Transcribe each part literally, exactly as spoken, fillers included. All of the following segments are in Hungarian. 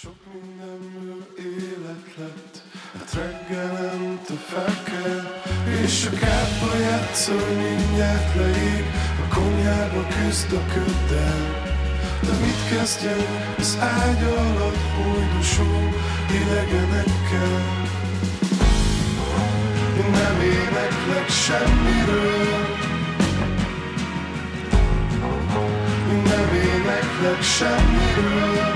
Sok mindenből élet lett, hát reggelente fel kell, és a kárba játszol mindjárt leég, a konyhárba küzd a köddel. De mit kezdjen az ágy alatt bújdosó idegenekkel? Én nem éneklek semmiről, én nem éneklek semmiről.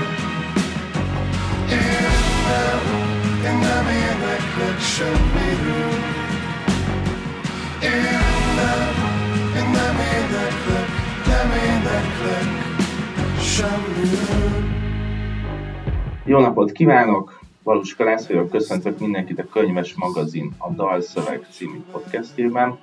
Én nem, én nem éneklek semmiről. Én nem, én nem éneklek, nem éneklek semmiről. Jó napot kívánok! Valuska László vagyok, köszöntök mindenkit a Könyves Magazin, a Dalszöveg című podcastjében,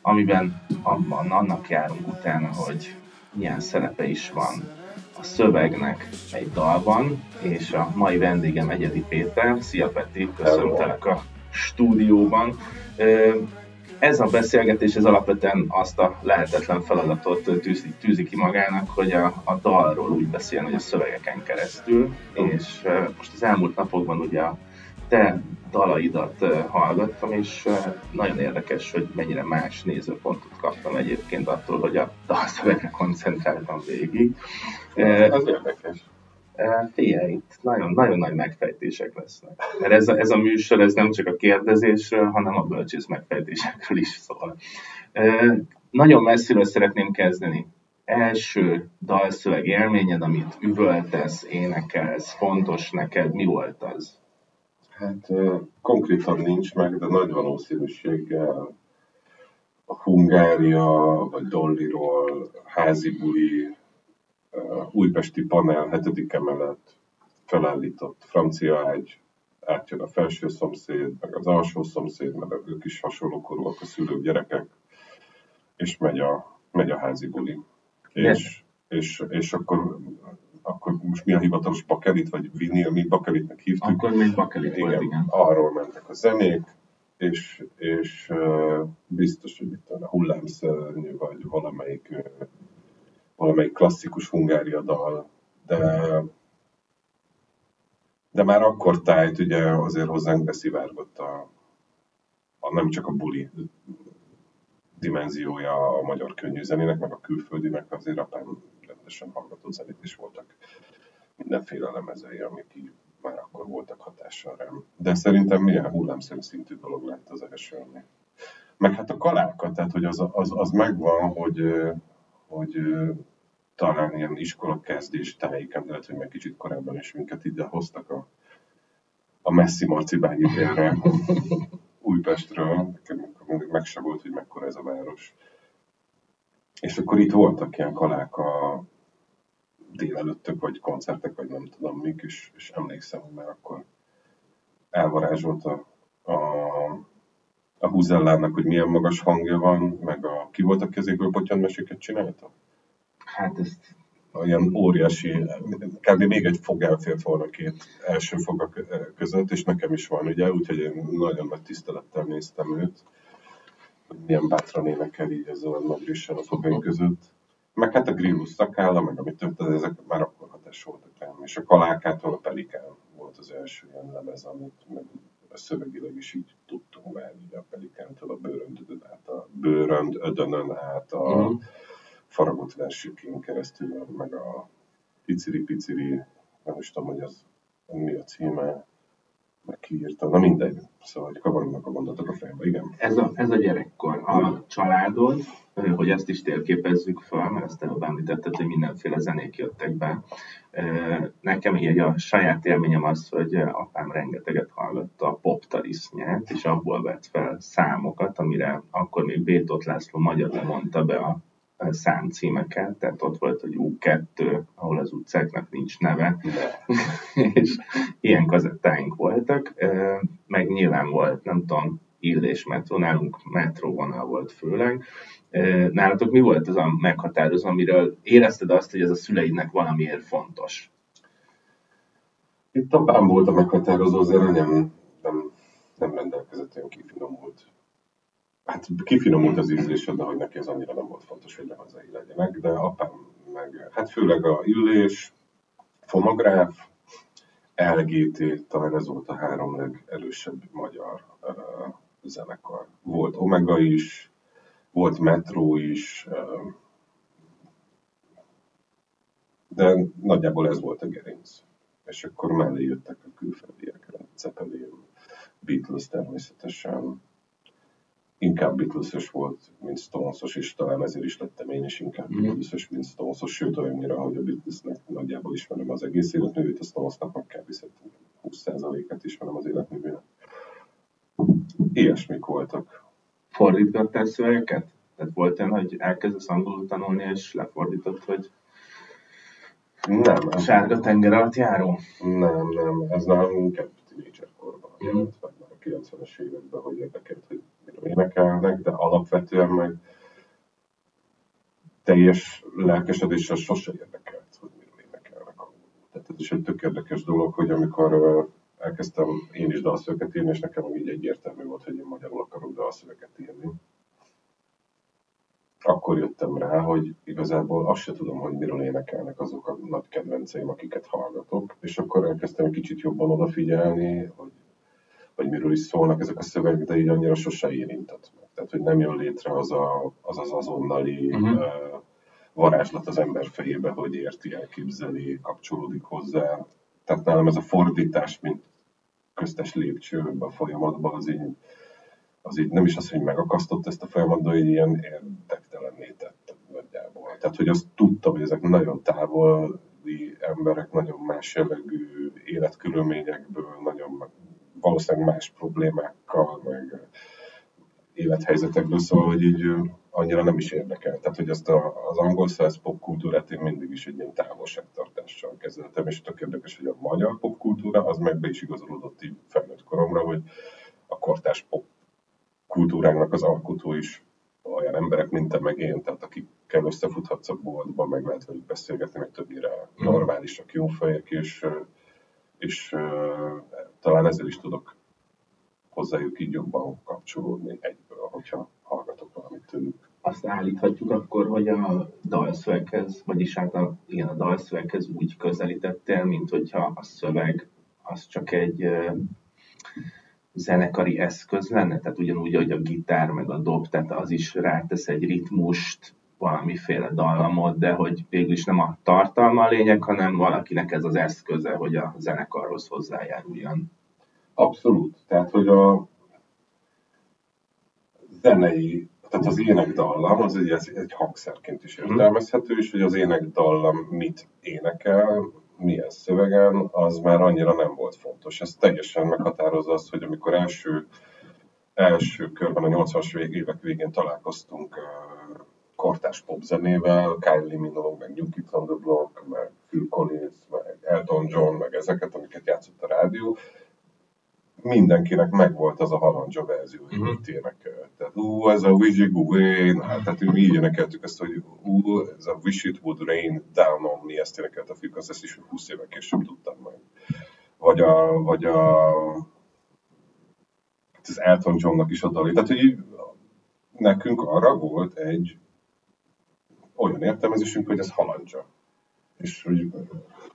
amiben abban annak járunk utána, hogy milyen szerepe is van a szövegnek egy dalban, és a mai vendégem Egyedi Péter. Szia Peti, köszöntelek a stúdióban. Ez a beszélgetés, ez alapvetően azt a lehetetlen feladatot tűzi, tűzi ki magának, hogy a, a dalról úgy beszéljen, hogy a szövegeken keresztül, és most az elmúlt napokban ugye a te dalaidat hallgattam, és nagyon érdekes, hogy mennyire más nézőpontot kaptam egyébként attól, hogy a dalszövegre koncentráltam végig. Ez érdekes. Figyelj, itt nagyon-nagyon nagy megfejtések lesznek. Mert ez a, ez a műsor, ez nem csak a kérdezésről, hanem a bölcsész megfejtésekről is szól. Nagyon messziről szeretném kezdeni. Első dalszöveg élményed, amit üvöltesz, énekelsz, fontos neked, mi volt az? Hát konkrétan nincs meg, de nagy valószínűséggel a Hungária, vagy Dollyról, házibuli, újpesti panel, hetedik emelet, felállított francia ágy, átjön a felső szomszéd, meg az alsó szomszéd, mert ők is hasonlókorúak, a szülők, gyerekek, és megy a, megy a házibuli. És, és, és akkor... akkor most mi a hivatalos bakelit, vagy vinil, mi bakelitnek hívtuk. Akkor még bakelit igen, volt, igen. Arról mentek a zenék, és, és uh, biztos, hogy itt a hullámszörny, vagy valamelyik, uh, valamelyik klasszikus Hungária dal, de, de már akkor tájt, ugye azért hozzánk beszivárgott a, a nem csak a buli dimenziója a magyar könnyű zenének, meg a külföldinek, azért apám rendesen hallgató zenét is voltak mindenféle lemezei, amik így már akkor voltak hatással rám. De szerintem milyen hullámszerű szintű dolog lett az első. Meg hát a Kaláka, tehát hogy az, az, az megvan, hogy, hogy talán ilyen iskola kezdés tájéken, de lehet, hogy meg kicsit korábban is minket ide hoztak a, a messzi Marczibányi térre Újpestről. Meg se volt, hogy mekkora ez a város. És akkor itt voltak ilyen Kaláka délelőttök, vagy koncertek, vagy nem tudom mik, és, és emlékszem, hogy már akkor elvarázsolt a, a, a Húzellának, hogy milyen magas hangja van, meg a, ki volt a kezékből potyantmeséket csinálta? Hát ezt... Olyan óriási, kb. Még egy fog elfért volna két első foga között, és nekem is van, ugye, úgyhogy én nagyon nagy tisztelettel néztem őt. Milyen bátran énekel így az Zorn Magrisen a fogaink között. Meg hát a grillus szakálla, meg amit történt, ezek már akkor hatás voltak rám. És a Kalákától a Pelikán volt az első ilyen lemez, amit szövegileg is így tudtunk már, így a Pelikántól a bőröndödön át, a bőröndödönön át, a faragott versikén keresztül, meg a piciri-piciri, nem is tudom, hogy az mi a címe, meg kiírta, na mindegy, szóval kavarognak a mondatok a fejbe, igen. Ez a, ez a gyerekkor, a családod, hogy ezt is térképezzük fel, mert ezt előbb említetted, hogy mindenféle zenék jöttek be. Nekem így a saját élményem az, hogy apám rengeteget hallgatta a Poptarisznyát, és abból vett fel számokat, amire akkor még Bétó László magyarul mondta be a számcímeket, tehát ott volt, hogy U kettő, ahol az utcáknak nincs neve, és ilyen kazettáink voltak, meg nyilván volt, nem tudom, Illés metró, nálunk metróvonal volt főleg. Nálatok mi volt az a meghatározó, amiről érezted azt, hogy ez a szüleidnek valamiért fontos? Itt apám volt a meghatározó, azért anyám nem, nem rendelkezett olyan kifinomult. Hát kifinomult az ízlésed, de hogy neki ez annyira nem volt fontos, hogy lemezei legyenek, de apám meg, hát főleg a Illés, fonográf, el gé té talán ez volt a három legerősebb magyar uh, zenekar. Volt Omega is, volt Metró is, uh, de nagyjából ez volt a gerinc. És akkor mellé jöttek a külföldiek, Led Zeppelin, Beatles természetesen. Inkább Beatles-ös volt, mint Stones-os, és talán ezért is lettem én is inkább mm. Beatles-ös, mint Stones-os, sőt, olyannyira, hogy a Beatles-nek nagyjából ismerem az egész életművét, a Stones-nak meg kell viszont húsz százalékát ismerem az életművének. Ilyesmik voltak. Fordítgattál szövegeket? Tehát volt olyan, hogy elkezdesz angolul tanulni, és lefordított, hogy nem, sárga tenger alatt járó? Nem, nem, ez nem inkább tínédzserkorban jelent, mm. meg a kilencvenes években, hogy érdekelt, hogy énekelnek, de alapvetően meg teljes lelkesedéssel sose érdekelt, hogy miről énekelnek. Tehát ez is egy tök érdekes dolog, hogy amikor elkezdtem én is dalszöveget írni, és nekem így egyértelmű volt, hogy én magyarul akarok dalszöveget írni, akkor jöttem rá, hogy igazából azt se tudom, hogy miről énekelnek azok a nagy kedvenceim, akiket hallgatok, és akkor elkezdtem kicsit jobban odafigyelni, hogy vagy miről is szólnak ezek a szövegek, de így annyira sose érintett meg. Tehát, hogy nem jön létre az a, az, az azonnali uh-huh. uh, varázslat az ember fejébe, hogy érti, elképzeli, kapcsolódik hozzá. Tehát nálam ez a fordítás, mint köztes lépcső ebben a folyamatban, az így, az így nem is az, hogy megakasztott ezt a folyamat, de így ilyen érdektelenné tett nagyjából. Tehát, hogy azt tudtam, hogy ezek nagyon távoli emberek, nagyon más jellegű életkörülményekből, nagyon valószínűleg más problémákkal, meg élethelyzetekből, szóval, hogy így annyira nem is érdekel. Tehát, hogy ezt a, az angol száz popkultúrát én mindig is egy ilyen távolságtartással kezeltem, és tök érdekes, hogy a magyar popkultúra az meg be is igazolódott így felnőtt koromra, hogy a kortárs popkultúrának az alkotó is olyan emberek, mint te meg én, tehát akikkel összefuthatsz a boltban, meg lehet velük beszélgetni, meg többnyire normálisak, jó fejek, és és uh, talán ezzel is tudok hozzájuk így jobban kapcsolódni egyből, hogyha hallgatok valamit tőlük. Azt állíthatjuk akkor, hogy a dalszöveghez, vagyis hát a, igen, a dalszöveghez úgy közelítettél, mint hogyha a szöveg az csak egy uh, zenekari eszköz lenne, tehát ugyanúgy, hogy a gitár meg a dob, tehát az is rátesz egy ritmust, valamiféle dallamot, de hogy végül is nem a tartalma a lényeg, hanem valakinek ez az eszköze, hogy a zenekarhoz hozzájáruljon. Abszolút. Tehát, hogy a zenei, tehát az énekdallam, az egy, egy hangszerként is értelmezhető, és hogy az énekdallam mit énekel, milyen szövegen, az már annyira nem volt fontos. Ez teljesen meghatározza azt, hogy amikor első, első körben a nyolcvanas évek végén találkoztunk kortárs popzenével, Kylie Minogue, meg New Kids on the Block, meg Phil Collins, meg Elton John, meg ezeket, amiket játszott a rádió, mindenkinek megvolt az a harandzsa verzió, hogy mm-hmm. mit énekel. Tehát, ú, ez a wish it would rain, tehát mi így énekeltük ezt, hogy ú, ez a wish it would rain down on me, ezt énekelt a Phil Collins, ezt is húsz évek később tudtam meg. Vagy a, vagy a, az Elton Johnnak is a Dolly. Tehát, hogy nekünk arra volt egy olyan értelmezésünk, hogy ez halandzsa. És hogy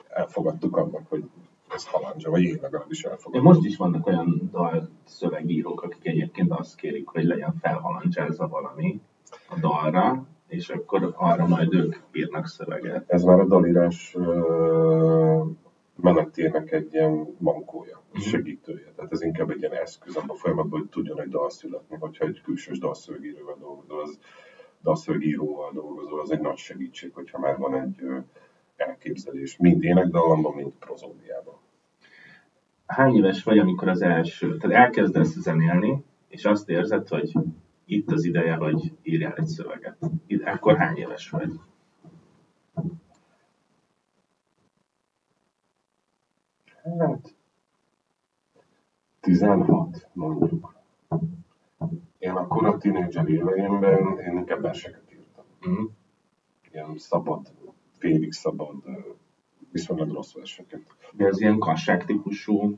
elfogadtuk annak, hogy ez halandzsa, vagy én legalábbis elfogadtuk. Most is vannak olyan dalszövegírók, akik egyébként azt kérik, hogy legyen felhalandzsázva valami a dalra, és akkor arra majd ők írnak szöveget. Ez már a dalírás menetének egy ilyen mankója, segítője. Tehát ez inkább egy ilyen eszköz abban a folyamatban, hogy tudjon egy dal születni, hogyha egy külsős dalszövegíróval dolgozol, az dalszövegíróval dolgozol, az egy nagy segítség, hogyha már van egy elképzelés, mind énekdallamban, mind prozódiában. Hány éves vagy, amikor az első, tehát elkezdesz zenélni, és azt érzed, hogy itt az ideje, hogy írjál egy szöveget. Akkor hány éves vagy? Hát, tizenhat, mondjuk. Én akkor a tínédzser éveimben én inkább verseket írtam. Mm. Ilyen szabad, félig szabad, viszonylag rossz verseket. De ez ilyen kasság típusú,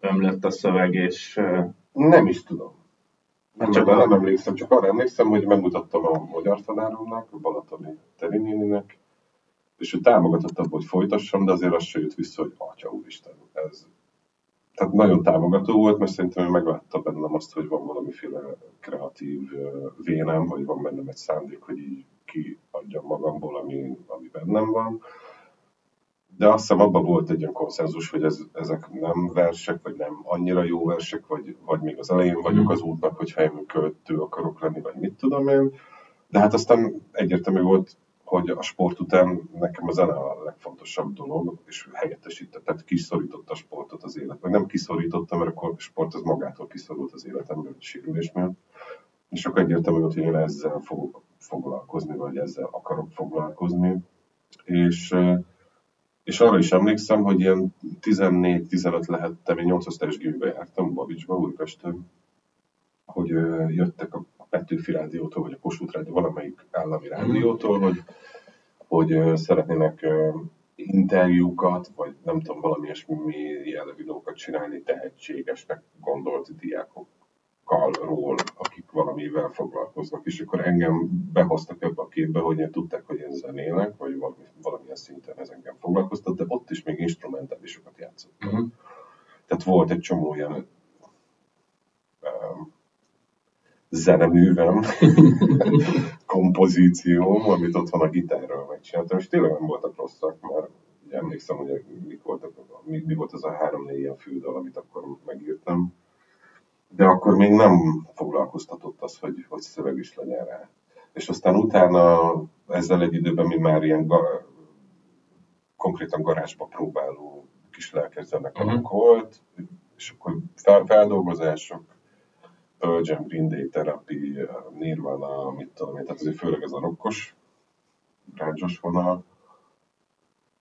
ömlött a szöveg, és... Nem is tudom. Nem, csak nem emlékszem, csak arra emlékszem, hogy megmutattam a magyar tanáromnak, a Balatoni Teri néninek, és ő támogatott abban, hogy folytassam, de azért az se jött vissza, hogy atya úristen, ez. Tehát nagyon támogató volt, mert szerintem ő meglátta bennem azt, hogy van valamiféle kreatív vénem, vagy van bennem egy szándék, hogy így kiadjam magamból, ami, ami bennem van. De azt hiszem abban volt egy olyan konszenzus, hogy ez, ezek nem versek, vagy nem annyira jó versek, vagy, vagy még az elején vagyok az útnak, hogyha én költő akarok lenni, vagy mit tudom én. De hát aztán egyértelmű volt, hogy a sport után nekem a zene a legfontosabb dolog, és helyettesített, tehát kiszorította a sportot az életben. Nem kiszorította, mert akkor a sport az magától kiszorult az életemből a sérülés miatt. És akkor egyértelmű volt, hogy én ezzel fogok foglalkozni, vagy ezzel akarok foglalkozni. És... És arra is emlékszem, hogy ilyen tizennégy-tizenöt lehettem, én nyolc osztályos gimibe jártam, Babicsba, Újpesten, hogy jöttek a Petőfi Rádiótól, vagy a Kossuth Rádió, valamelyik állami rádiótól, hogy, hogy szeretnének interjúkat, vagy nem tudom, valami ilyesmi jellegű dolgokat csinálni tehetségesnek gondolt diákokról, akik valamivel foglalkoznak. És akkor engem behoztak ebbe a képbe, hogy én tudták, hogy én zenélek, vagy valami, valamilyen szinten ez engem foglalkoztat, de ott is még instrumentálisokat játszottam. Uh-huh. Tehát volt egy csomó ilyen um, zeneművem, kompozícióm, amit ott van a gitárral megcsináltam, és tényleg nem voltak rosszak, mert emlékszem, hogy mik voltak, mi, mi volt az a három-négy ilyen fődal, amit akkor megírtam. De akkor még nem foglalkoztatott az, hogy, hogy szöveg is legyen rá. És aztán utána ezzel egy időben mi már ilyen gar- konkrétan garázsba próbáló kis lelkezzenekarok uh-huh. volt, és akkor fel- feldolgozások, Pearl Jam, Green Day, Therapy, Nirvana, mit tudom én, tehát azért főleg ez a rokkos, rádzsos vonal.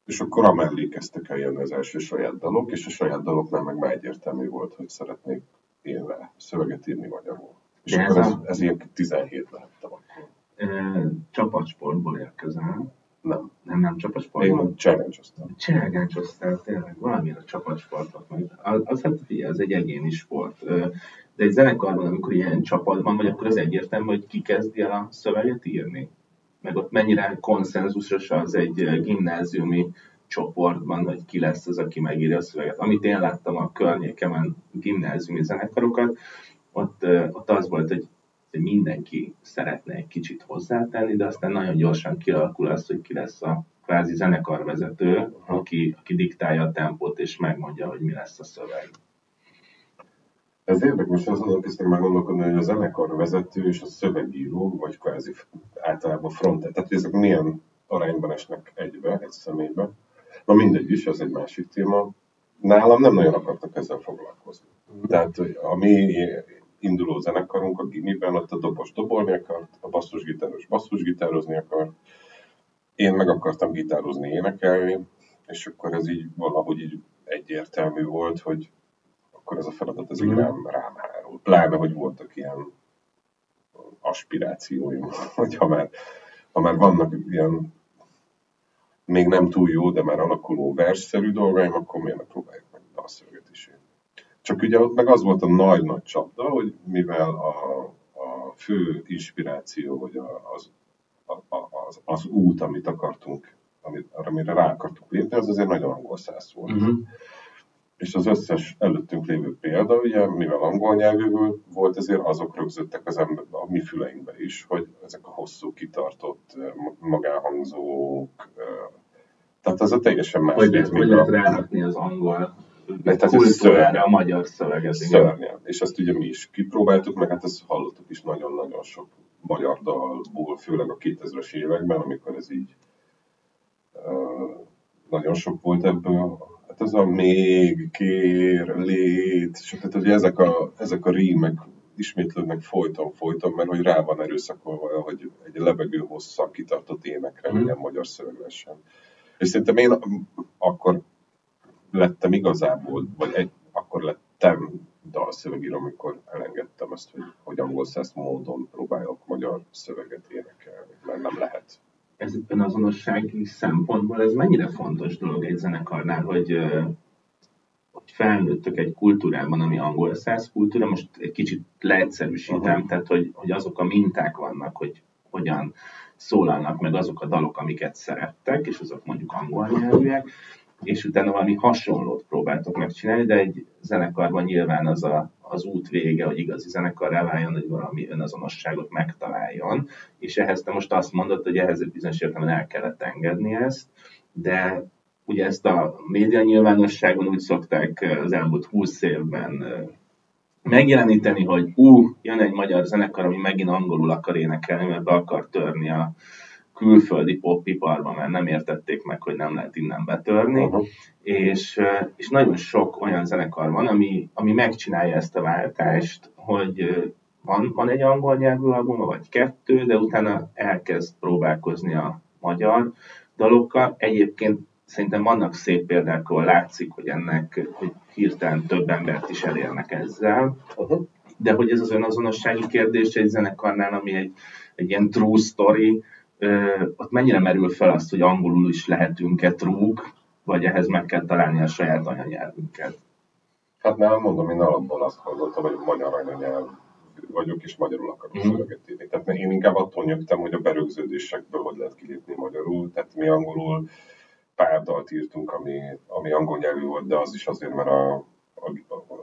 És akkor amellé kezdtek el jönni az első saját dalok, és a saját daloknál meg már egyértelmű volt, hogy szeretnék én le, szöveget írni magyarul. És de akkor ez, a... ez ilyen tizenhét lehettem akkor. E, csapatsportból érkezem. Nem. Nem, nem csapatsportból. Én csergáncsoztam. Csergáncsoztál, tényleg valamilyen csapatsportot. Az, az hát figyelj, az egy egyéni sport. De egy zenekarban, amikor ilyen csapatban vagy, akkor az egyértelmű, hogy ki kezdi el a szöveget írni. Meg ott mennyire konszenzusos az egy gimnáziumi csoportban, hogy ki lesz az, aki megírja a szöveget. Amit én láttam a környékemen gimnáziumi zenekarokat, ott, ott az volt, hogy mindenki szeretne egy kicsit hozzátenni, de aztán nagyon gyorsan kialakul az, hogy ki lesz a kvázi zenekarvezető, aki, aki diktálja a tempót és megmondja, hogy mi lesz a szöveg. Ez érdekes, azon kezdtem már gondolkodni, hogy a zenekarvezető és a szövegíró, vagy kvázi általában frontet, tehát ezek milyen arányban esnek egybe, egy személybe. Na mindegy is, ez egy másik téma. Nálam nem nagyon akartak ezzel foglalkozni. Tehát a mi induló zenekarunk a gimiben, ott a dobos dobolni akart, a basszusgitáros basszusgitározni akart, én meg akartam gitározni, énekelni, és akkor ez így valahogy így egyértelmű volt, hogy akkor ez a feladat ez így rám, rám hárul. Pláne, hogy voltak ilyen aspirációim, hogy ha már, ha már vannak ilyen még nem túl jó, de már alakuló versszerű dolgaim, akkor miért ne próbáljuk meg a dalszöveget is. Csak ugye ott meg az volt a nagy-nagy csapda, hogy mivel a, a fő inspiráció, vagy az, az, az út, amit akartunk, amit, amire rá akartunk lépni, az azért nagyon angol száz volt. Uh-huh. És az összes előttünk lévő példa, ugye, mivel angol nyelvű volt, ezért azok rögzöttek az ember, a mi füleinkbe is, hogy ezek a hosszú, kitartott magánhangzók, tehát ez a teljesen más. Hogy lehet, lehet rárakni az angol kultúrára a magyar szöveget. Szörnyen. És ezt ugye mi is kipróbáltuk, meg hát ezt hallottuk is nagyon-nagyon sok magyar dalból, főleg a kétezres években, amikor ez így nagyon sok volt ebből. Hát ez a még, kér, lét, és tehát ugye ezek a, ezek a rímek ismétlődnek folyton-folyton, mert hogy rá van erőszakolva, hogy egy lebegő hosszan kitartott énekre, mm. ilyen magyar szövegre sem. És szerintem én akkor lettem igazából, vagy egy, akkor lettem dalszövegíró, amikor elengedtem ezt, hogy, hogy angol száz módon próbálok magyar szöveget énekelni, mert nem lehet. Ezekben azonossági szempontból ez mennyire fontos dolog egy zenekarnál, hogy, hogy felnőttök egy kultúrában, ami angol száz kultúra, most egy kicsit leegyszerűsítem, aha. tehát hogy, hogy azok a minták vannak, hogy hogyan szólalnak meg azok a dalok, amiket szerettek, és azok mondjuk angol nyelvűek, és utána valami hasonlót próbáltok megcsinálni, de egy zenekarban nyilván az a, az út vége, hogy igazi zenekarrá váljon, hogy valami önazonosságot megtaláljon, és ehhez te most azt mondod, hogy ehhez bizonyos értelemben el kellett engedni ezt, de ugye ezt a média nyilvánosságon úgy szokták az elmúlt húsz évben megjeleníteni, hogy ú, jön egy magyar zenekar, ami megint angolul akar énekelni, mert be akar törni a külföldi popiparba, mert nem értették meg, hogy nem lehet innen betörni, uh-huh. és, és nagyon sok olyan zenekar van, ami, ami megcsinálja ezt a váltást, hogy van, van egy angol nyelvű albuma, vagy kettő, de utána elkezd próbálkozni a magyar dalokkal. Egyébként szerintem vannak szép példák, ahol látszik, hogy ennek hogy hirtelen több embert is elérnek ezzel, uh-huh. de hogy ez az önazonossági kérdés egy zenekarnál, ami egy, egy ilyen true story, Ö, ott mennyire merül fel azt, hogy angolul is lehetünk-e trúk, vagy ehhez meg kell találni a saját anyanyelvünket? Hát nem mondom, én alapból azt gondoltam, hogy magyar anyanyelv vagyok, és magyarul akarok mm. szöveget írni. Tehát én inkább attól nyögtem, hogy a berögződésekből hogy lehet kilépni magyarul. Tehát mi angolul pár dalt írtunk, ami, ami angol nyelvű volt, de az is azért, mert a, a,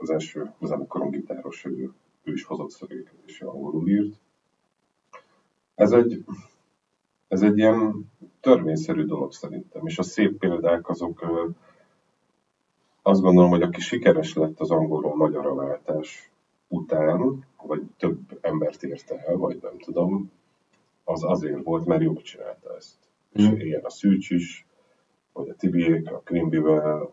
az első zenekarunk gitáros, ő, ő is hozott szöveget, és angolul írt. Ez egy... Ez egy ilyen törvényszerű dolog szerintem, és a szép példák azok, azt gondolom, hogy aki sikeres lett az angolról magyarra váltás után, vagy több embert érte el, vagy nem tudom, az azért volt, mert jól csinálta ezt. Mm. És ilyen a Szűcs is, vagy a Tibiék, a Krimbivel,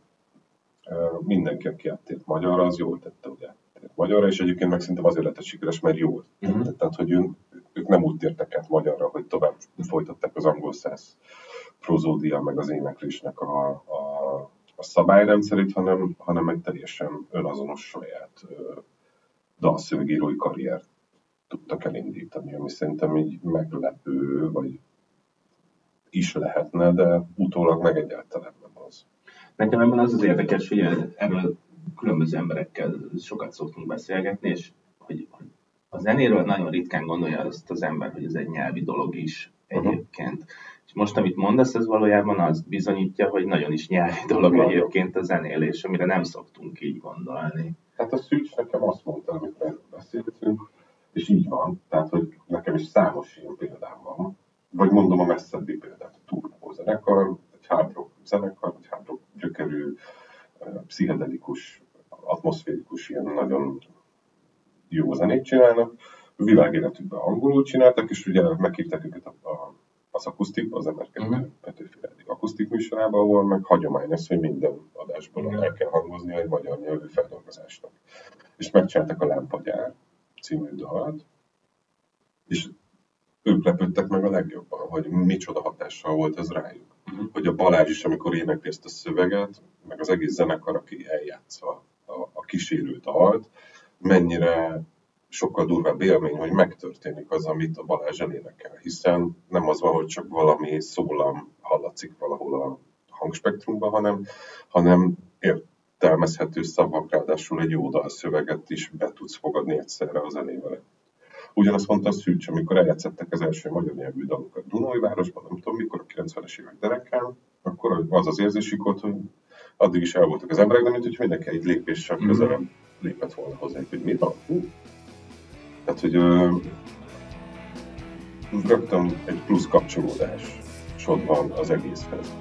mindenki, aki áttért magyarra, az jól tette, hogy áttért magyarra, és egyébként meg szerintem azért lett sikeres, mert jól tette, mm. tehát hogy ő... Ők nem úgy tértek át magyarra, hogy tovább folytatták az angol száz prozódia, meg az éneklésnek a, a, a szabályrendszerét, hanem, hanem egy teljesen önazonos saját ö, dalszövegírói karriert tudtak elindítani, ami szerintem így meglepő, vagy is lehetne, de utólag meg egyáltalán nem az. Nekem ebben az az érdekes, hogy erről különböző emberekkel sokat szoktunk beszélgetni, és hogy a zenéről nagyon ritkán gondolja azt az ember, hogy ez egy nyelvi dolog is egyébként. Uh-huh. És most, amit mondasz, ez valójában azt bizonyítja, hogy nagyon is nyelvi dolog uh-huh. egyébként a zenélés, amire nem szoktunk így gondolni. Hát a Szűcs nekem azt mondta, amikor beszéltünk, és így van, tehát, hogy nekem is számos ilyen példám van. Vagy mondom a messzebbi példát, a túlnapó zenekar, egy hard rock zenekar, egy hard rock gyökerű, pszichedelikus, atmoszférikus, ilyen nagyon... jó zenét csinálnak, világéletükben angolul csináltak, és ugye meghívták őket a, a, az akusztikba, az em er kettő uh-huh. Petőfi Rádió akusztik műsorában, ahol meg hagyomány az, hogy minden adásban uh-huh. el kell hangozni egy magyar nyelvű feldolgozásnak. És megcsináltak a Lámpagyár című dalt, és ők lepődtek meg a legjobban, hogy micsoda hatással volt ez rájuk. Uh-huh. Hogy a Balázs is, amikor énekli ezt a szöveget, meg az egész zenekar, aki eljátsza a, a kísérő dalt, mennyire sokkal durvább élmény, hogy megtörténik az, amit a Balázs elénekel, hiszen nem az van, hogy csak valami szólam hallatszik valahol a hangspektrumban, hanem, hanem értelmezhető szavak, ráadásul egy jó dalszöveget is be tudsz fogadni egyszerre a zenével. Ugyanazt mondta a Szűcs, amikor eljátszettek az első magyar nyelvű dalokat Dunajvárosban, nem tudom mikor, a kilencvenes évek derekán, akkor az az érzésük volt, hogy addig is el voltak az emberek, de mint hogy mindenki egy lépéssel közelebb lépett volna hozzá, hogy mi van. Tehát, hogy ö, rögtön egy plusz kapcsolódás sod van az egészhez.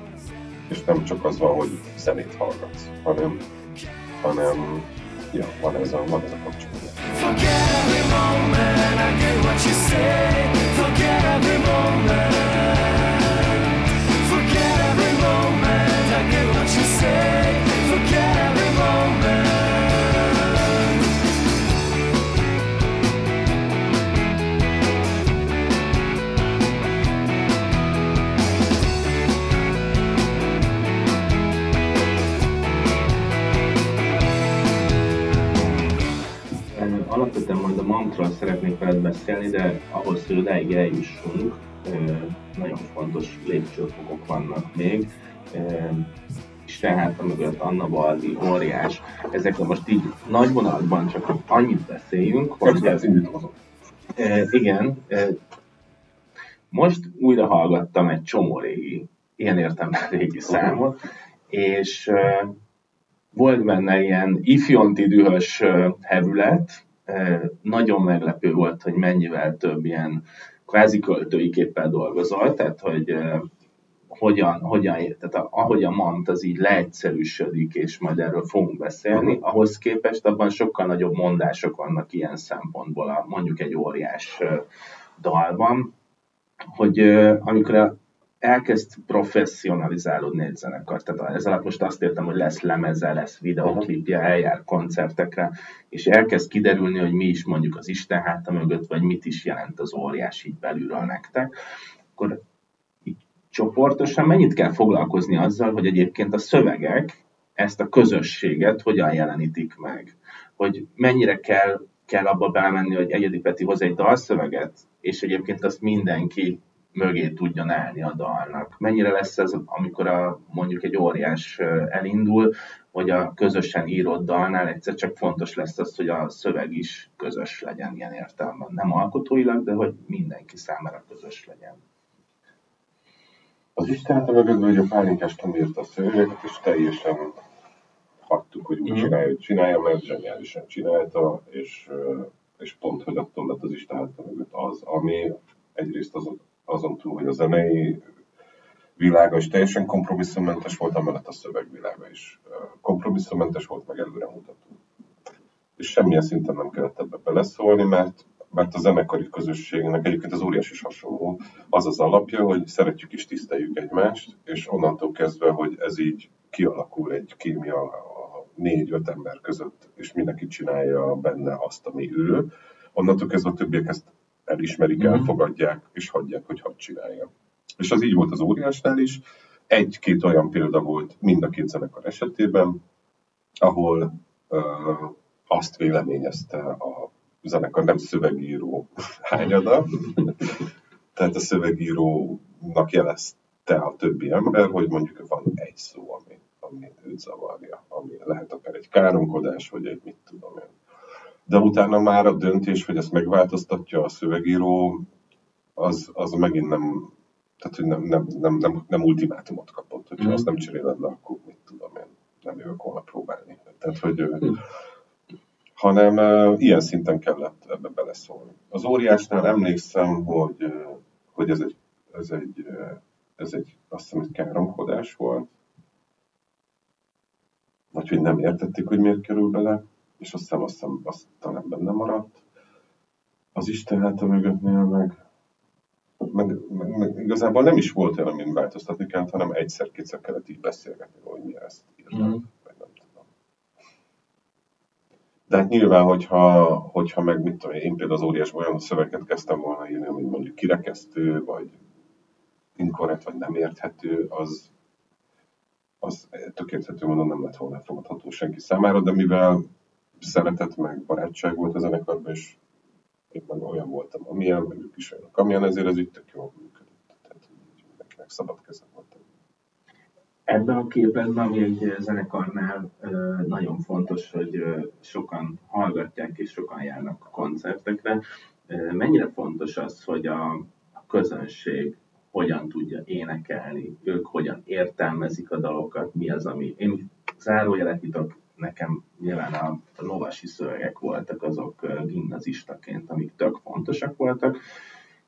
És nem csak az van, hogy zenét hallgatsz, hanem, hanem ja, van, ez a, van ez a kapcsolódás. Forget every moment, I get what you say. Forget every moment. Forget every moment, I get what you say. Forget every moment. Alapvetően majd a mantról szeretnék veled beszélni, de ahhoz, hogy odáig eljussunk, nagyon fontos lépcsőfokok vannak még. Isten háta mögött Anna Baldi, óriás. Ezekről most így nagy vonalban csak annyit beszéljünk, hogy... Ez, igen. Most újra hallgattam egy csomó régi, ilyen értem régi számot, és volt benne ilyen ifjonti dühös hevület, nagyon meglepő volt, hogy mennyivel több ilyen kvázi költői képpel dolgozol, tehát hogy hogyan, hogyan tehát ahogy a mant az így leegyszerűsödik, és majd erről fogunk beszélni, ahhoz képest abban sokkal nagyobb mondások vannak ilyen szempontból, a, mondjuk egy óriás dalban, hogy amikor elkezd professzionalizálódni egy zenekar, tehát ez alatt most azt értem, hogy lesz lemeze, lesz videóklipje, eljár koncertekre, és elkezd kiderülni, hogy mi is mondjuk az Isten háta mögött, vagy mit is jelent az óriás így belülről nektek, akkor csoportosan mennyit kell foglalkozni azzal, hogy egyébként a szövegek ezt a közösséget hogyan jelenítik meg? Hogy mennyire kell, kell abba belemenni, hogy Egyedi Peti hoz egy dalszöveget, és egyébként azt mindenki mögé tudjon állni a dalnak. Mennyire lesz ez, amikor a, mondjuk egy óriás elindul, hogy a közösen írott dalnál egyszer csak fontos lesz az, hogy a szöveg is közös legyen ilyen értelemben. Nem alkotóilag, de hogy mindenki számára közös legyen. Az Isten mögöttből, hogy a Pálinkás Tomi írt a szöveget, és teljesen hagytuk, hogy úgy csinálja, hogy csinálja, mert zseniálisan csinálta, és, és pont, hogy attól lett az Isten mögött az, ami egyrészt azon, azon túl, hogy a zenei világa is teljesen kompromisszummentes volt, amellett a szövegvilága is kompromisszummentes volt, meg előremutató. És semmilyen szinten nem kellett ebbe beleszólni, mert mert a zenekari közösségnek egyébként az óriás is hasonló, az az alapja, hogy szeretjük és tiszteljük egymást, és onnantól kezdve, hogy ez így kialakul egy kémia a négy-öt ember között, és mindenki csinálja benne azt, ami ő, onnantól kezdve a többiek ezt elismerik, elfogadják, és hagyják, hogy hadd csinálja. És az így volt az óriásnál is. Egy-két olyan példa volt mind a két zenekar esetében, ahol ö, azt véleményezte a zenekar nem szövegíró hányada, tehát a szövegírónak jelezte a többi ember, hogy mondjuk van egy szó, ami, ami őt zavarja, ami lehet akár egy káromkodás, vagy egy mit tudom én. De utána már a döntés, hogy ezt megváltoztatja a szövegíró, az, az megint nem, tehát hogy nem, nem, nem, nem, nem ultimátumot kapott, hogyha mm. azt nem cseréled le, akkor mit tudom én, nem jövök volna próbálni. Tehát, hogy mm. hanem uh, ilyen szinten kellett ebbe beleszólni. Az óriásnál emlékszem, hogy, uh, hogy ez egy, ez egy, uh, ez egy, azt hiszem, egy káromkodás volt, vagy hogy nem értették, hogy miért kerül bele, és azt hiszem, azt hiszem, azt talán benne maradt. Az Isten háta mögöttnél meg, meg, meg, meg igazából nem is volt olyan, amin változtatni kellett, hanem egyszer-kétszer kellett így beszélgetni, hogy mi ezt írnak. Mm. De hát nyilván, hogyha, hogyha meg, mit tudom, én például az óriásban olyan szöveget kezdtem volna írni, amit mondjuk kirekesztő, vagy inkorrekt, vagy nem érthető, az, az tökélethető mondom, nem lett volna fogadható senki számára, de mivel szeretet meg barátság volt a zenekarban, és én meg olyan voltam, amilyen, meg ők is olyanok, amilyen, ezért ez így tök jól működött. Tehát mindenkinek szabad kezem voltam. Ebben a képben, ami egy zenekarnál nagyon fontos, hogy sokan hallgatják és sokan járnak a koncertekre. Mennyire fontos az, hogy a közönség hogyan tudja énekelni, ők hogyan értelmezik a dalokat, mi az, ami... Én zárójelekítok, nekem nyilván a lovasi szövegek voltak azok gimnazistaként, amik tök fontosak voltak,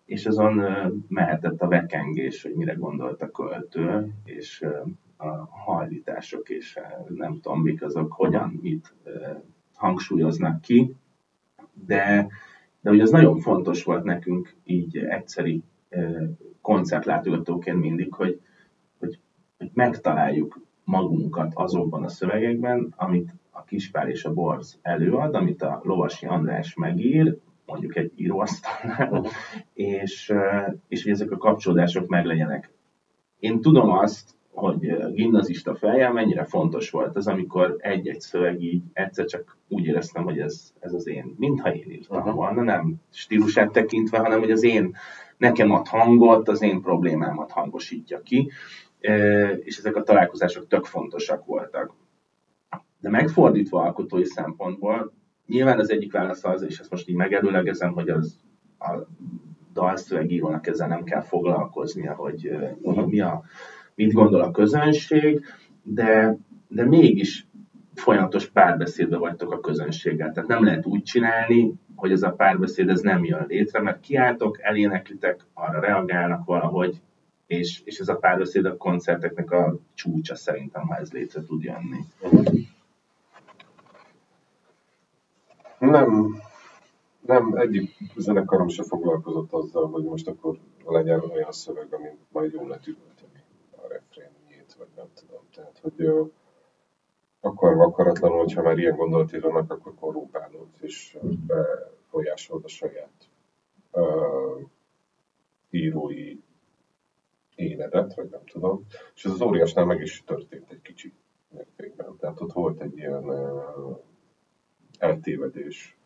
és azon mehetett a vekengés, hogy mire gondolt a költő, és a hajlítások, és nem tudom mik azok, hogyan, mit hangsúlyoznak ki, de, de ugye az nagyon fontos volt nekünk így egyszeri koncertlátogatóként mindig, hogy, hogy, hogy megtaláljuk magunkat azokban a szövegekben, amit a Kispál és a Borz előad, amit a Lovasi András megír, mondjuk egy íróasztalnál, és, és hogy ezek a kapcsolódások meglegyenek. Én tudom azt, hogy gimnazista fejjel mennyire fontos volt az, amikor egy-egy szöveg így egyszer csak úgy éreztem, hogy ez, ez az én, mintha én írtam uh-huh. volna, nem stílusát tekintve, hanem hogy az én, nekem ad hangot, az én problémámat hangosítja ki, és ezek a találkozások tök fontosak voltak. De megfordítva alkotói szempontból, nyilván az egyik válasz az, és ezt most így megelőlegezem, hogy az a dalszövegírónak ezzel nem kell foglalkoznia, hogy mi a, mit gondol a közönség, de, de mégis folyamatos párbeszédbe vagytok a közönséggel. Tehát nem lehet úgy csinálni, hogy ez a párbeszéd ez nem jön létre, mert kiálltok, eléneklitek, arra reagálnak valahogy, és, és ez a párbeszéd a koncerteknek a csúcsa szerintem, ha ez létre tud jönni. Nem, nem, egyik zenekarom se foglalkozott azzal, hogy most akkor legyen olyan szöveg, amit majd jól lehet üvölteni a refrénjét, vagy nem tudom. Tehát, hogy akkor akaratlanul, hogyha már ilyen gondolat vannak, akkor korrupálod, és befolyásolod a saját uh, írói énedet, vagy nem tudom. És ez az Óriásnál meg is történt egy kicsit mértékben. Tehát ott volt egy ilyen uh, eltévedés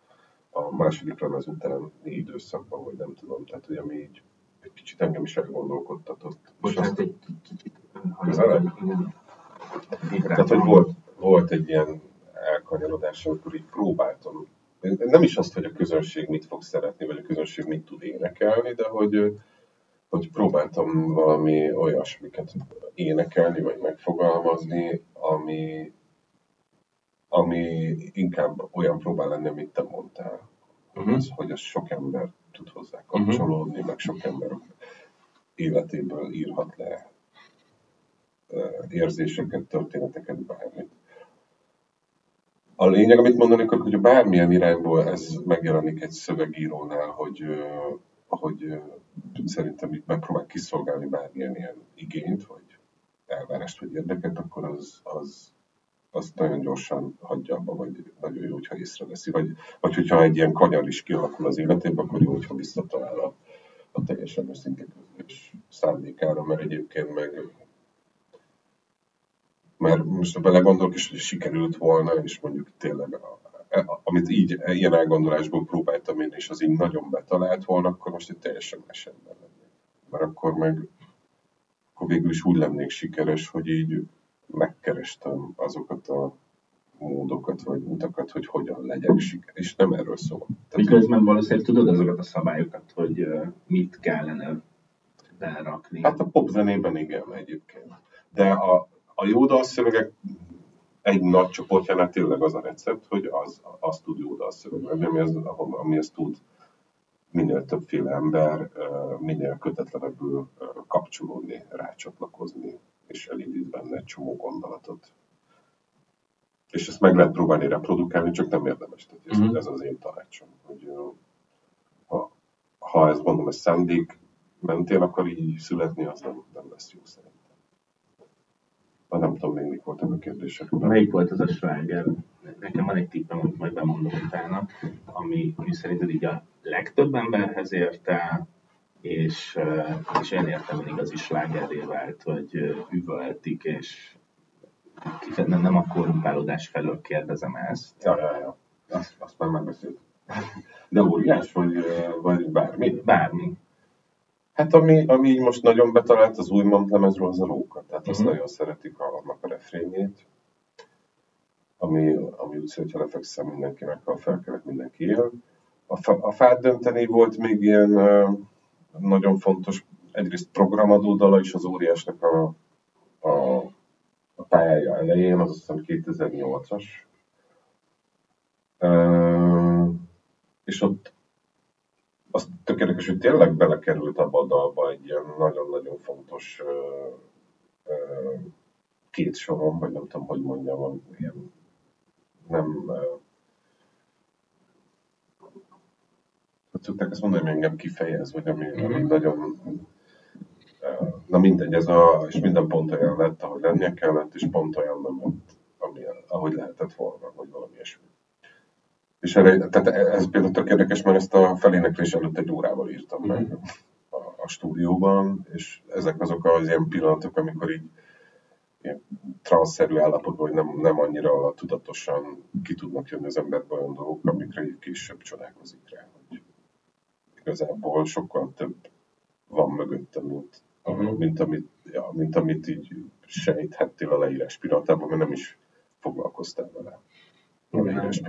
a második lemez utáni időszakban, vagy nem tudom. Tehát, hogy ami így egy kicsit engem is elgondolkodtatott. Bocsánat, egy kicsit közelebb. Tehát, hogy volt, volt egy ilyen elkanyarodás, amikor így próbáltam. Nem is azt, hogy a közönség mit fog szeretni, vagy a közönség mit tud énekelni, de hogy, hogy próbáltam valami olyasmiket énekelni, vagy megfogalmazni, ami, ami inkább olyan próbál lenni, amit te mondtál. Uh-huh. Az, hogy az sok ember tud hozzá kapcsolódni, uh-huh. meg sok ember életéből írhat le érzéseket, történeteket, bármit. A lényeg, amit mondanék, hogy bármilyen irányból ez megjelenik egy szövegírónál, hogy, hogy szerintem itt megpróbál kiszolgálni bármilyen ilyen igényt, vagy elvárást, vagy érdeket, akkor az, az, azt nagyon gyorsan hagyja abba, vagy nagyon jó, hogyha észreveszi. Vagy, vagy hogyha egy ilyen kanyar is kialakul az életében, akkor jó, hogyha visszatalál a, a teljesen őszinte közös szándékára, mert egyébként meg mert most ha belegondolok is, hogy sikerült volna, és mondjuk tényleg, a, a, amit így, ilyen elgondolásból próbáltam én, és az így nagyon betalált volna, akkor most itt teljesen esetben lennék. Mert akkor meg akkor végül is úgy lennék sikeres, hogy így megkerestem azokat a módokat, vagy utakat, hogy hogyan legyek sikeres, és nem erről szól. Miközben valószínűleg tudod azokat a szabályokat, hogy mit kellene berakni? Hát a popzenében igen, egyébként. De a A jó dalszövegek egy nagy csoportjánál tényleg az a recept, hogy az, az tud jó dalszöveg, ami, az, ami azt tud minél többféle ember, minél kötetlenebbül kapcsolódni, rácsatlakozni, és elindít benne egy csomó gondolatot. És ezt meg lehet próbálni reprodukálni, csak nem érdemes. Tehát mm-hmm. ez az én tanácsom, hogy ha, ha ez mondom, egy szándék mentén akar így születni, az nem, nem lesz jó szerintem. Már nem tudom, még mik voltak a kérdések. Melyik volt az a sláger? Nekem van egy tippem, amit majd bemondom utána, ami, ami szerinted így a legtöbb emberhez ért el, és, és én értem, hogy igazi slágerré vált, vagy üvöltik, és kifejezetten nem a korrumpálódás felől kérdezem ezt. Ja, ja, ja. Azt, azt már megbeszélt. De Óriás, vagy, vagy bármi? Bármi. Hát ami, ami így most nagyon betalált az új lemezről, az a Róka. Tehát mm-hmm. azt nagyon szeretik a, annak a refrényét, ami, ami úgy szól, hogyha lefekszem mindenkinek, ha felkelek, mindenki él. A, fa, a fát dönteni volt még ilyen uh, nagyon fontos, egyrészt programadó dala is az Óriásnak a, a, a pályája elején, az azt hiszem kétezer-nyolcas. Uh, és ott az tök érdekes, hogy tényleg belekerült abba a dalba egy ilyen nagyon-nagyon fontos uh, uh, két soron, vagy nem tudom, hogy mondjam, ilyen nem... Uh, hogy szokták ezt mondani, hogy engem kifejez, vagy ami, mm-hmm. ami nagyon... Uh, na mindegy, ez a... És minden pont olyan lett, ahogy lennie kellett, és pont olyan nem lett, ami, ahogy lehetett volna, vagy valami ilyesmi. És erre, tehát ez például tök érdekes, mert ezt a feléneklés előtt egy órával írtam meg mm. a, a stúdióban, és ezek azok az ilyen pillanatok, amikor így ilyen transzerű állapotban, hogy nem, nem annyira tudatosan ki tudnak jönni az emberből olyan dolgok, amikre így később csodálkozik rá. Hogy igazából sokkal több van mögöttem, mint, mm. mint, amit, ja, mint amit így sejthettél a leírás pillanatában, mert nem is foglalkoztál vele. Bölcs,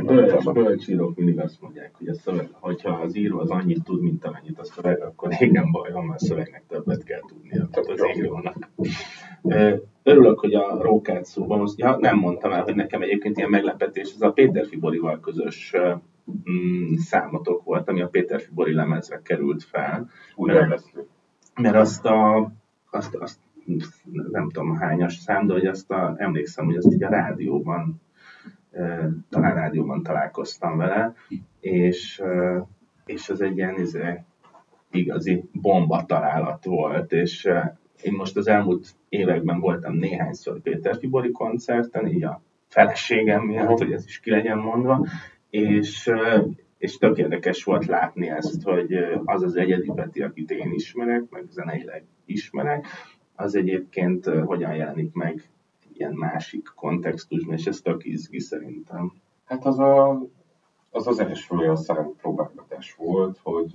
bölcsírók mindig azt mondják, hogy a szöveg, hogyha az író az annyit tud, mint amennyit a szöveg, akkor igen baj van, mert a szövegnek többet kell tudnia, tehát az írónak. Örülök, hogy a Rókát szóban most, ja, nem mondtam el, hogy nekem egyébként ilyen meglepetés, ez a Péterfy Borival közös mm, számotok volt, ami a Péterfy Bori lemezre került fel. Úgy elvesztük. Mert azt a, azt, azt nem tudom hányas szám, de hogy azt a, emlékszem, hogy azt így a rádióban, talán rádióban találkoztam vele, és, és az egy ilyen igazi bomba találat volt, és én most az elmúlt években voltam néhányszor Péterfy Bori koncerten, így a feleségem miatt, hogy ez is ki legyen mondva, és, és tök érdekes volt látni ezt, hogy az az Egyedi Péter, akit én ismerek, meg zeneileg ismerek, az egyébként hogyan jelenik meg ilyen másik kontextusban, és ez tök izgi szerintem. Hát az a, az, az első olyan szám próbálgatás volt, hogy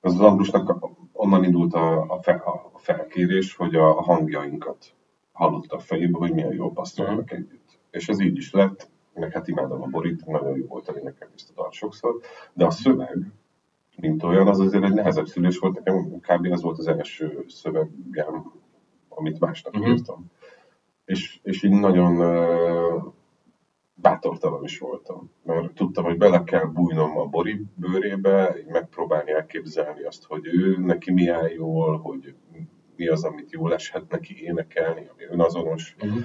az az Andrusnak onnan indult a, a, fel, a felkérés, hogy a, a hangjainkat hallotta a fejébe, hogy milyen jól passzolnak együtt. És ez így is lett, meg hát imádom a Borit, nagyon jó volt elénekelni ezt a dalt sokszor, de a szöveg, mint olyan, az azért egy nehezebb szülés volt nekem, kb. Ez volt az első szövegem, amit másnak mm-hmm. írtam. És, és így nagyon uh, bátortalan is voltam, mert tudtam, hogy bele kell bújnom a Bori bőrébe, megpróbálni elképzelni azt, hogy ő neki mi áll jól, hogy mi az, amit jól eshet neki énekelni, ami önazonos. Uh-huh.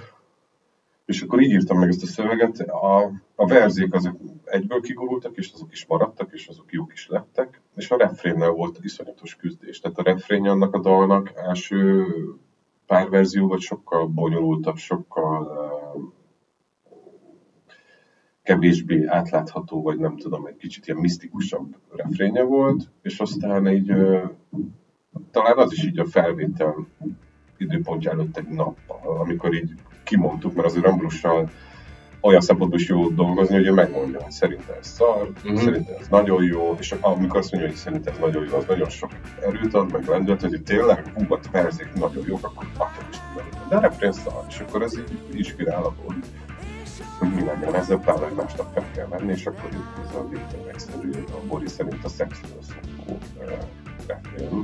És akkor így írtam meg ezt a szöveget, a, a verzék azok egyből kigurultak, és azok is maradtak, és azok jók is lettek, és a refrénnel volt iszonyatos küzdés. Tehát a refrénje annak a dalnak első pár verzió volt sokkal bonyolultabb, sokkal uh, kevésbé átlátható, vagy nem tudom, egy kicsit ilyen misztikusabb refrénje volt, és aztán így, uh, talán az is így a felvétel időpontja előtt egy nappal, amikor így kimondtuk, mert azért Ambrussal olyan szempontból is jó dolgozni, hogy ő megmondja, hogy szerintem ez szar, mm-hmm. szerintem ez nagyon jó, és amikor azt mondja, hogy szerintem ez nagyon jó, az nagyon sok erőt ad, meg lendületet, hogy tényleg húgat verzik, nagyon jók, akkor akkor is tudom, de refrén szar, és akkor ez így inspirál abból, hogy mi legyen ezzel, pláne egy másnap fel kell menni, és akkor itt ez a végtelen egyszerű, a Bori szerint a szexről szokó refrén,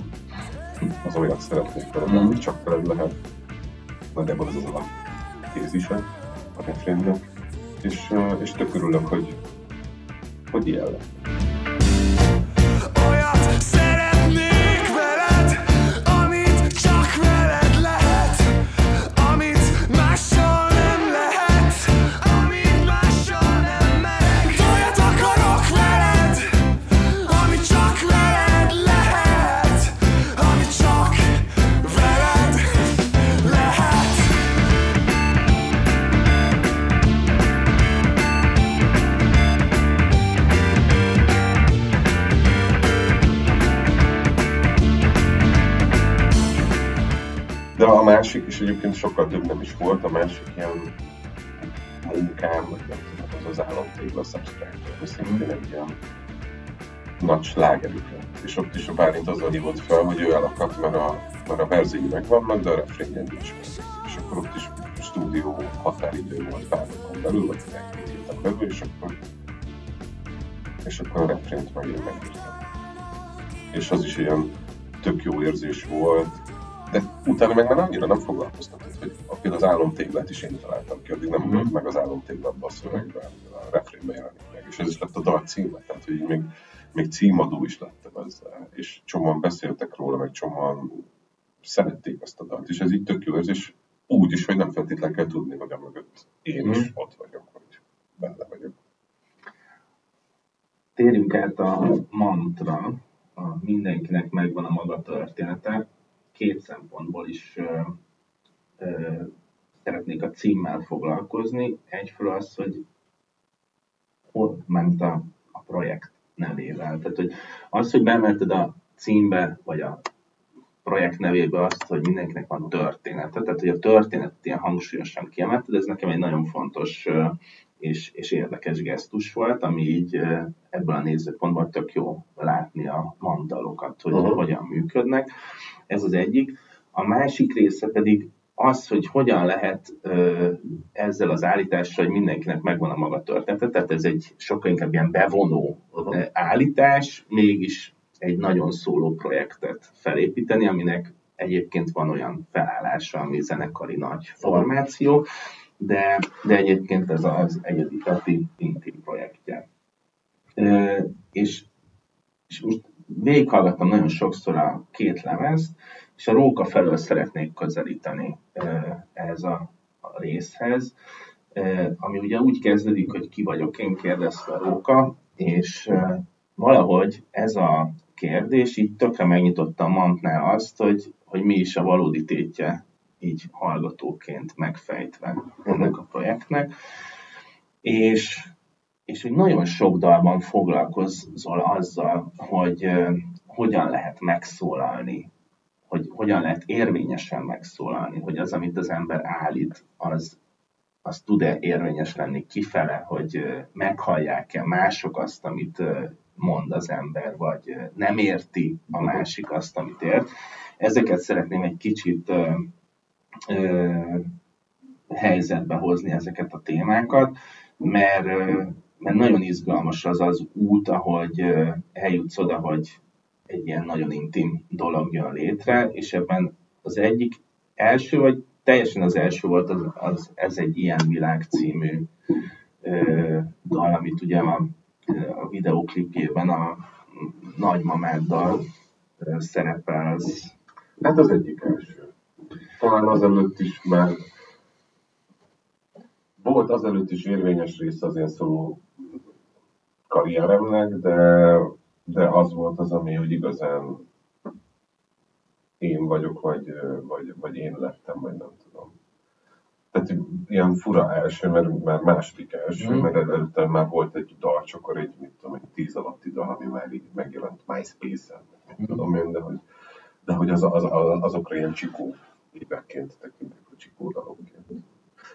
az olyat szeretnék vele, mm-hmm. csak veled lehet, nagyjából ez az a tézise a refrénnek. És, és tök örülök, hogy, hogy ilyen lett. Olyat szeretnék veled, amit csak veled lehet, amit mással nem lehet, amit mással nem merek. Olyat akarok veled, amit csak veled lehet, amit csak veled lehet. De a másik, és egyébként sokkal több nem is volt, a másik ilyen munkám, vagy nem tudom, az az államtégla Subscribe-től, ami szintén egy ilyen nagy slágerük lett. És ott is a Bálint azzal hívott fel, hogy ő elakadt, mert a, mert a verzéi megvannak, de a refrényen nincs meg. És akkor ott is stúdió határidő volt pár napon belül, vagy egy-két héten belül, és akkor, és akkor a refrényt megint megírtam. És az is ilyen tök jó érzés volt, de utána meg már annyira nem foglalkoztatott, hogy például az álomtéglát is én találtam ki, addig nem volt mm. meg az álomtéglában a szövegben, a refrénben jelenik meg, és ez is lett a dal címe, tehát hogy még, még címadó is lettem ezzel, és csomóan beszéltek róla, meg csomóan szerették ezt a dalt, és ez így tök jó érzés, úgy is, hogy nem feltétlenül kell tudni, hogy a mögött én mm. is ott vagyok, hogy benne vagyok. Térjünk át a mantra, a mindenkinek megvan a maga története. Két szempontból is ö, ö, szeretnék a címmel foglalkozni. Egyfelől az, hogy hol ment a, a projekt nevével. Tehát, hogy az, hogy bemerted a címbe, vagy a projekt nevébe azt, hogy mindenkinek van története. Tehát, hogy a történetet ilyen hangsúlyosan kiemelted, ez nekem egy nagyon fontos ö, és, és érdekes gesztus volt, ami így ö, ebből a nézőpontból tök jó látni a mandalokat, hogy uh-huh. hogyan működnek. Ez az egyik. A másik része pedig az, hogy hogyan lehet ö, ezzel az állítással, hogy mindenkinek megvan a maga története, tehát ez egy sokkal inkább ilyen bevonó uh-huh. állítás, mégis egy nagyon szóló projektet felépíteni, aminek egyébként van olyan felállása, ami zenekari nagy formáció, de, de egyébként ez az egyedi tati intim projektje. E, és, és most végighallgattam nagyon sokszor a két lemezt, és a Róka felől szeretnék közelíteni e, ez a, a részhez, e, ami ugye úgy kezdődik, hogy ki vagyok én, kérdezte a Róka, és e, valahogy ez a kérdés így tökre megnyitotta a Mantnál azt, hogy, hogy mi is a valódi tétje, így hallgatóként megfejtve ennek a projektnek, és, és hogy nagyon sok dalban foglalkozol azzal, hogy uh, hogyan lehet megszólalni, hogy hogyan lehet érvényesen megszólalni, hogy az, amit az ember állít, az, az tud-e érvényes lenni kifele, hogy uh, meghallják-e mások azt, amit uh, mond az ember, vagy uh, nem érti a másik azt, amit ért. Ezeket szeretném egy kicsit uh, helyzetbe hozni ezeket a témákat, mert, mert nagyon izgalmas az az út, ahogy eljutsz oda, hogy egy ilyen nagyon intim dolog jön létre, és ebben az egyik első, vagy teljesen az első volt, az, az Ez egy ilyen világ című dal, amit ugye a, a videóklipjében a nagymamáddal szerepelsz. Hát az egyik első. Talán azelőtt is már volt azelőtt is érvényes része az én szóló karrieremnek, de, de az volt az, ami úgy igazán én vagyok, vagy, vagy, vagy én lettem, vagy nem tudom. Tehát ilyen fura első, mert már második első, mm. mert előtte már volt egy dalcsokor, egy mit tudom, egy tíz alatti dal, ami már így megjelent MySpace-en, nem tudom én, de hogy, de hogy az, az, az, azokra ilyen csikó. Évekként tekintek a csikódalomként.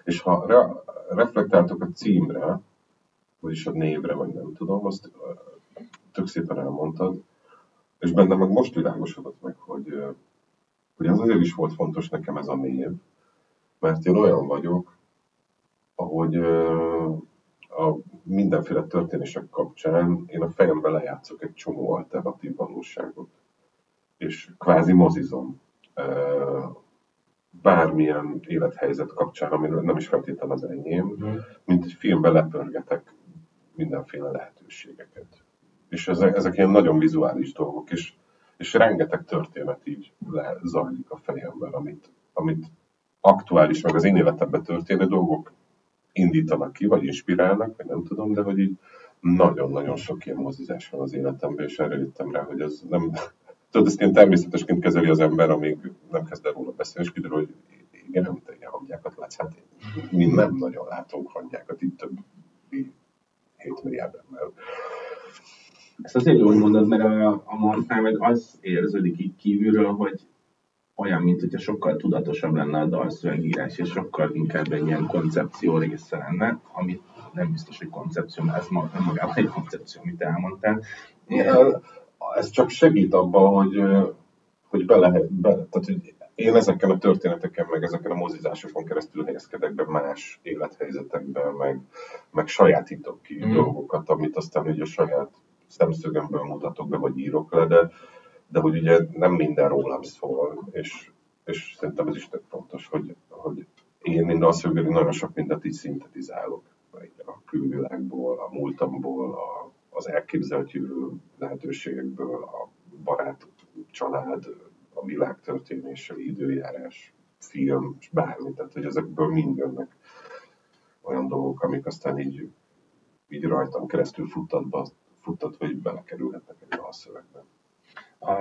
És ha re- reflektáltok a címre, vagyis a névre, vagy nem tudom, azt tök szépen elmondtad, és bennem meg most világosodott meg, hogy, hogy az azért is volt fontos nekem ez a név, mert én olyan vagyok, ahogy a mindenféle történések kapcsán én a fejembe lejátszok egy csomó alternatív valóságot, és kvázi mozizom bármilyen élethelyzet kapcsán, amiről nem is feltétlen az enyém, mm. mint egy filmben lepörgetek mindenféle lehetőségeket. És ezek, ezek ilyen nagyon vizuális dolgok, és, és rengeteg történet így lezajlik a fejemben, amit, amit aktuális, meg az én életemben történő dolgok indítanak ki, vagy inspirálnak, vagy nem tudom, de hogy így nagyon-nagyon sok ilyen mozizás van az életemben, és erre jöttem rá, hogy ez nem... Tudod, ezt ilyen természetesként kezeli az ember, amíg nem kezd el róla beszélni, és kiderül, hogy igen, nem te ilyen hangyákat látsz. Hát mi nem nagyon látunk hangyákat, itt több hét milliárd ember. Ezt azért jól mondod, mert a, a Mantnál meg az érződik így kívülről, hogy olyan, mint hogyha sokkal tudatosabb lenne a dalszövegírás, és sokkal inkább egy ilyen koncepció része lenne, amit nem biztos, hogy koncepció, mert ez magában egy koncepció, amit elmondtál. Ja. Ez csak segít abban, hogy, hogy, be lehet, be, tehát, hogy én ezeken a történeteken, meg ezeken a mozizásokon keresztül nézkedek be más élethelyzetekben, meg, meg sajátítok ki mm. dolgokat, amit aztán ugye a saját szemszögemből mutatok be, vagy írok le, de, de hogy ugye nem minden rólam szól, és, és szerintem ez is tök fontos, hogy, hogy én minden szögőn nagyon sok mindent így szintetizálok, a külvilágból, a múltamból, a az elképzelt jövő lehetőségekből, a barát, család, a világ történése, időjárás, film, és bármi. Tehát, hogy ezekből mind jönnek olyan dolgok, amik aztán így, így rajtam keresztül futtatva, futtatva így belekerülhetnek egy dalszövegben. A,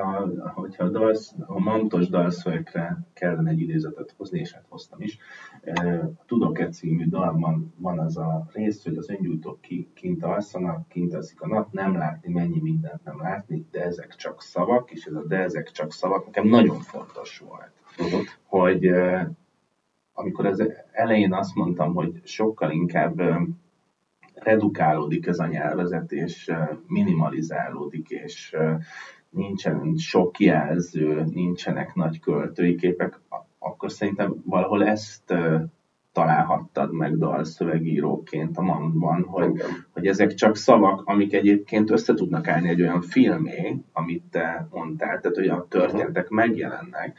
hogyha a, dalsz, a mantos dalszövegre kellene egy idézetet hozni, és hát hoztam is. A Tudok-e című dalban van az a rész, hogy az öngyújtók ki, kint alszanak, kint alszik a nap, nem látni, mennyi mindent nem látni, de ezek csak szavak, és ez a de ezek csak szavak nekem nagyon fontos volt. Tudod, hogy amikor az elején azt mondtam, hogy sokkal inkább redukálódik ez a nyelvezet, és minimalizálódik, és nincsen sok jelző, nincsenek nagy költői képek, akkor szerintem valahol ezt találhattad meg dalszövegíróként a Mantban, hogy, hogy ezek csak szavak, amik egyébként össze tudnak állni egy olyan filmé, amit te mondtál, tehát olyan történetek megjelennek,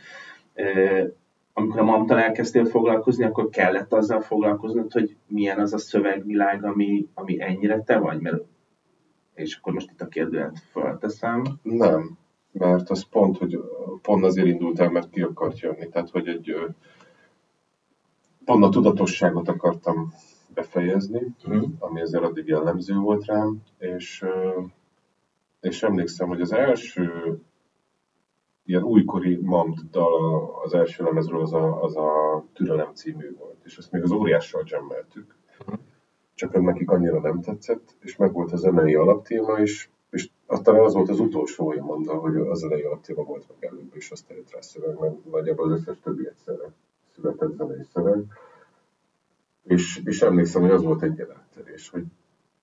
Amikor a mamtal elkezdtél foglalkozni, akkor kellett azzal foglalkoznod, hogy milyen az a szövegvilág, ami, ami ennyire te vagy? Mert... És akkor most itt a kérdőjét felteszem. Nem, mert az pont, hogy pont azért indult el, mert ki akart jönni. Tehát, hogy egy pont a tudatosságot akartam befejezni, mm. ami azért addig jellemző volt rám, és, és emlékszem, hogy az első ilyen újkori mamt dal az első lemezről az a, az a Türelem című volt, és ezt még az Óriással jammeltük. Csak ez nekik annyira nem tetszett, és meg volt az zenei alaptéma, és, és aztán az volt az utolsó, hogy mondom, hogy az zenei alaptéma volt meg előbb, és aztán jött rá szöveg, mert nagyjából az összes többi egyszerre született zenei szöveg. És, és emlékszem, hogy az volt egy jelentelés, hogy,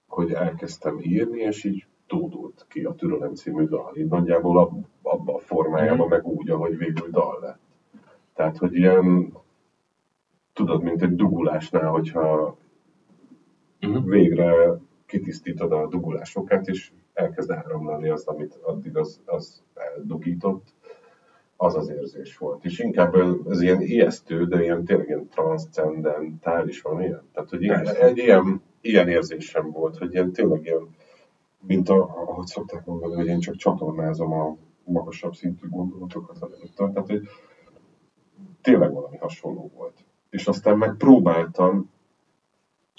hogy elkezdtem írni, és így tódult ki a Türelem című dal, így nagyjából ab, abban a formájában, meg úgy, ahogy végül dal lett. Tehát, hogy ilyen, tudod, mint egy dugulásnál, hogyha uh-huh. végre kitisztítod a dugulásokat, és elkezd áramlani azt, amit addig az, az eldugított, az az érzés volt. És inkább ez ilyen ijesztő, de ilyen tényleg ilyen transzcendentális van ilyen. Tehát, hogy ilyen, egy ilyen, ilyen érzésem volt, hogy ilyen tényleg ilyen, mint a, ahogy szokták mondani, hogy én csak csatornázom a magasabb szintű gondolatokat az előttől. Tehát, hogy tényleg valami hasonló volt. És aztán megpróbáltam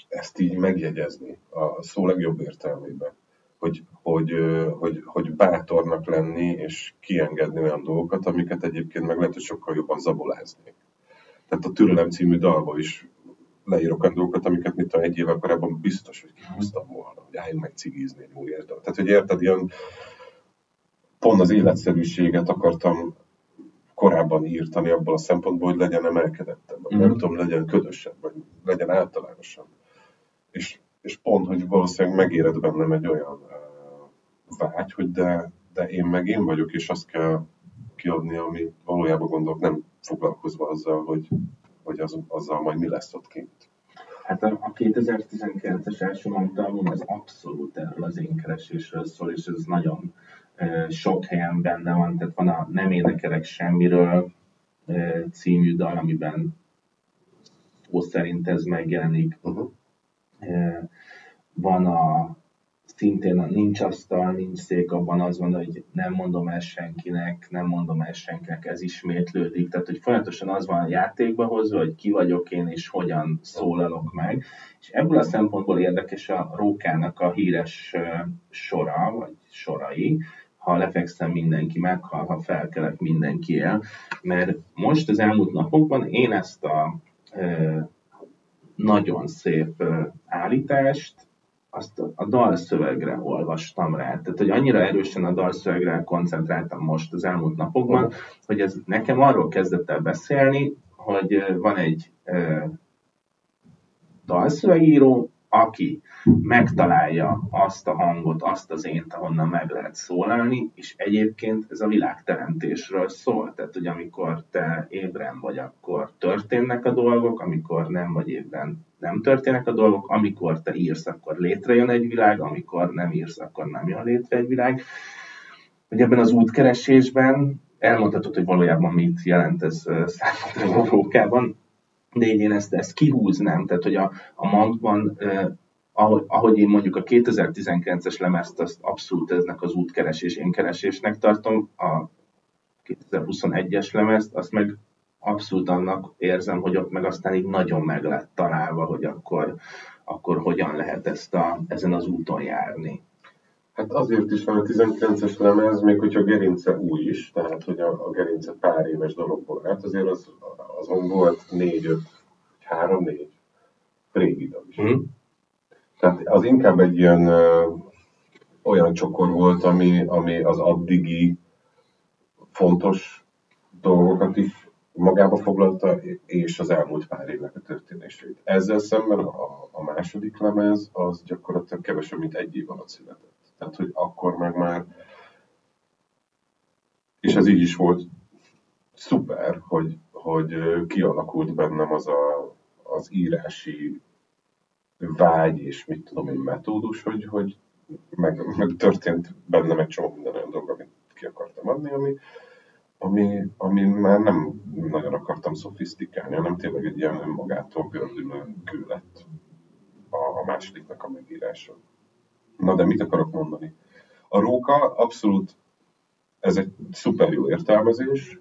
ezt így megjegyezni a szó legjobb értelmében. Hogy, hogy, hogy, hogy bátornak lenni, és kiengedni olyan dolgokat, amiket egyébként meg lehet, hogy sokkal jobban zaboláznék. Tehát a Türelem című dalba is leírok olyan dolgokat, amiket mint egy évvel korábban biztos, hogy kihúztam volna, hogy álljunk meg cigizni múlért. Tehát, hogy érted, ilyen pont az életszerűséget akartam korábban írtani abból a szempontból, hogy legyen emelkedettebb, vagy nem tudom, legyen ködösebb, vagy legyen általánosabb. És És pont, hogy valószínűleg megérett bennem egy olyan uh, vágy, hogy de, de én meg én vagyok, és azt kell kiadni, amit valójában gondolok, nem foglalkozva azzal, hogy, hogy az, azzal majd mi lesz ott kint. Hát a, a kétezer-tizenkilences első album az abszolút erről az én keresésről szól, és ez nagyon uh, sok helyen benne van, tehát van a Nem énekelek semmiről uh, című dal, amiben ó szerint ez megjelenik. Uh-huh. Van a, szintén a Nincs asztal, nincs szék, abban az van, hogy nem mondom el senkinek, nem mondom el senkinek, ez ismétlődik. Tehát, hogy folyamatosan az van a játékba hozva, hogy ki vagyok én, és hogyan szólalok meg. És ebből a szempontból érdekes a Rókának a híres sora, vagy sorai, ha lefekszem mindenki meghal, ha felkelek mindenki el. Mert most az elmúlt napokban én ezt a... nagyon szép állítást, azt a dalszövegre olvastam rá. Tehát, hogy annyira erősen a dalszövegre koncentráltam most az elmúlt napokban, hogy ez nekem arról kezdett el beszélni, hogy van egy e, dalszövegíró, aki megtalálja azt a hangot, azt az ént, ahonnan meg lehet szólalni, és egyébként ez a világteremtésről szól. Tehát, hogy amikor te ébren vagy, akkor történnek a dolgok, amikor nem vagy ébren, nem történnek a dolgok, amikor te írsz, akkor létrejön egy világ, amikor nem írsz, akkor nem jön létre egy világ. Hogy ebben az útkeresésben elmondhatod, hogy valójában mit jelent ez számodra a Rókában, de én ezt, ezt kihúznám, tehát hogy a, a magban, eh, ahogy, ahogy én mondjuk a kétezer-tizenkilences lemezt, azt abszolút eznek az útkeresés, én keresésnek tartom, a kétezer-huszonegyes lemezt, azt meg abszolút annak érzem, hogy ott meg aztán így nagyon meg lett találva, hogy akkor, akkor hogyan lehet ezt a, ezen az úton járni. Hát azért is van a tizenkilences lemez, még hogyha gerince új is, tehát hogy a, a gerince pár éves dologból. Hát azért az, azon volt négy-öt, három-négy régi dal is. Mm. Tehát az inkább egy ilyen ö, olyan csokor volt, ami, ami az addigi fontos dolgokat is magába foglalta, és az elmúlt pár évnek a történését. Ezzel szemben a, a második lemez az gyakorlatilag kevesebb, mint egy év alatt született. Tehát, hogy akkor meg már, és ez így is volt szuper, hogy, hogy kialakult bennem az a, az írási vágy, és mit tudom én, metódus, hogy, hogy meg, meg történt bennem egy csomó minden olyan dolog, amit ki akartam adni, ami, ami, ami már nem nagyon akartam szofisztikálni, hanem tényleg egy ilyen önmagától gördülő kő lett a, a másodiknak a megírása. Na de mit akarok mondani? A Róka abszolút, ez egy szuper jó értelmezés.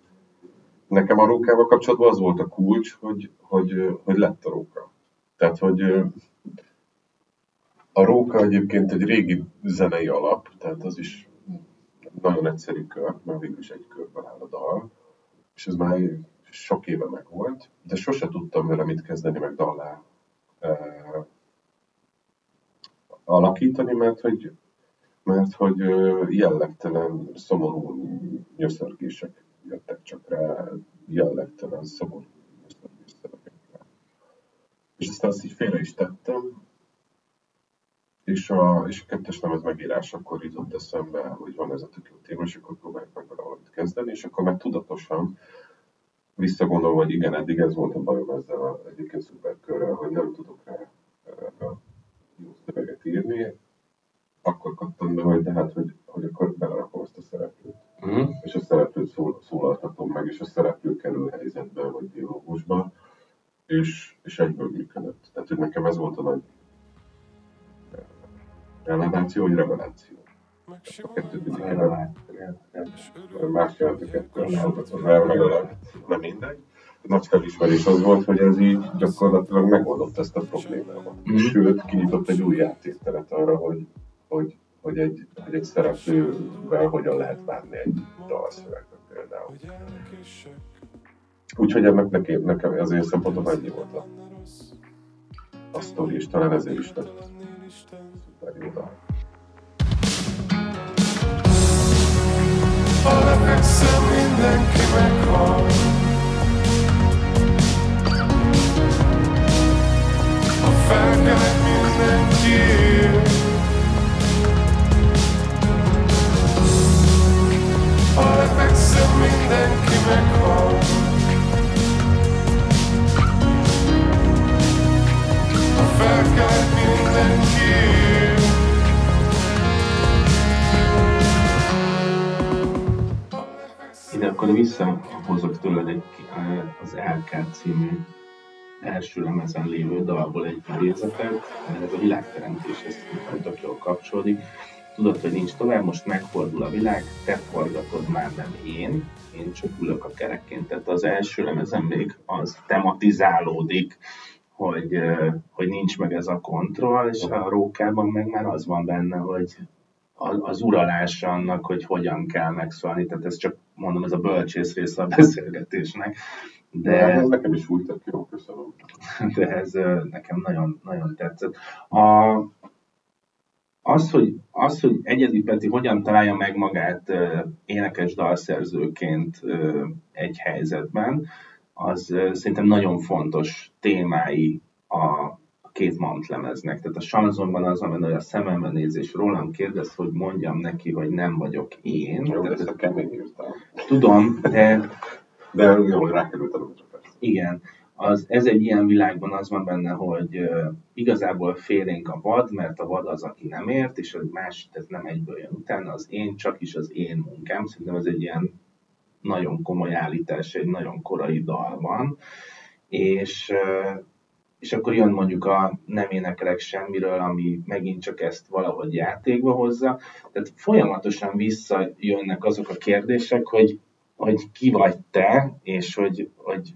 Nekem a Rókával kapcsolatban az volt a kulcs, hogy, hogy, hogy lett a Róka. Tehát, hogy a Róka egyébként egy régi zenei alap, tehát az is nagyon egyszerű kör, mert végül is egy körben áll a dal, és ez már sok éve meg volt, de sose tudtam vele mit kezdeni, meg dallá eh, alakítani, mert hogy, mert, hogy jellegtelen, szomorú nyöszörgések jöttek csak rá, jellegtelen, szomorú nyöszörgés szerepekre. És aztán azt így félre is tettem, és a, és a kettes lemez megírás akkor jutott eszembe, hogy van ez a tök jó téma, és akkor próbáljuk meg vele valamit kezdeni, és akkor már tudatosan visszagondolom, hogy igen, eddig ez volt a bajom ezzel a egyébként szuperkörrel, hogy nem tudok rá jó szöveget írni, akkor kattam be, hogy de hát, hogy, hogy akkor belerakom azt a szereplőt. Mm. És a szereplőt szól, szólaltatom meg, és a szereplő kerül helyzetben, vagy dialógusban, és, és egyből működött. Tehát, hogy nekem ez volt a nagy releváció, vagy reveláció. A kettőt mindig kell, más jelentőket sokat megölelt, nem mindegy. A nagy felismerés az volt, hogy ez így gyakorlatilag megoldott ezt a problémámat. Mm. Sőt, kinyitott egy új játékteret arra, hogy, hogy, hogy, egy, hogy egy szereplővel hogyan lehet bánni egy dalszövegben például. Úgyhogy ennek nekem, nekem az én szempontom ennyi volt a, a sztori, és talán ezért is lett szuper jó dal. Alapexem mindenki meghal. A felkelek mindenki él. Alapexem mindenki meghal. A felkelek mindenki él. Ide akkor visszahozok tőled egy, az el ká című első lemezen lévő dalból egy idézetet, ez a világteremtéshez tök jól kapcsolódik. Tudod, hogy nincs tovább, most megfordul a világ, te forgatod már, nem én, én csak ülök a kerekként. Tehát az első lemezen még az tematizálódik, hogy, hogy nincs meg ez a kontroll, és a Rókában meg már az van benne, hogy az uralása annak, hogy hogyan kell megszólni. Tehát ez csak, mondom, ez a bölcsész része a beszélgetésnek. De hát ez nekem is úgy tett, jó, köszönöm. De ez nekem nagyon, nagyon tetszett. A, az, hogy, az, hogy Egyedi Peti hogyan találja meg magát énekes dalszerzőként egy helyzetben, az szerintem nagyon fontos témái a két mant lemeznek. Tehát a sanzonban az, amely a szemembe néz, és rólam kérdez, hogy mondjam neki, hogy nem vagyok én. Jó, tehát, ez a kemény írtál. Tudom, de... de jól rákerült a rózsa, persze. Igen. Az, ez egy ilyen világban az van benne, hogy uh, igazából félénk a vad, mert a vad az, aki nem ért, és az más, ez nem egyből jön utána, az én, csak is az én munkám. Szerintem ez egy ilyen nagyon komoly állítás, egy nagyon korai dalban. És... Uh, és akkor jön mondjuk a nem énekelek semmiről, ami megint csak ezt valahogy játékba hozza. Tehát folyamatosan visszajönnek azok a kérdések, hogy, hogy ki vagy te, és hogy, hogy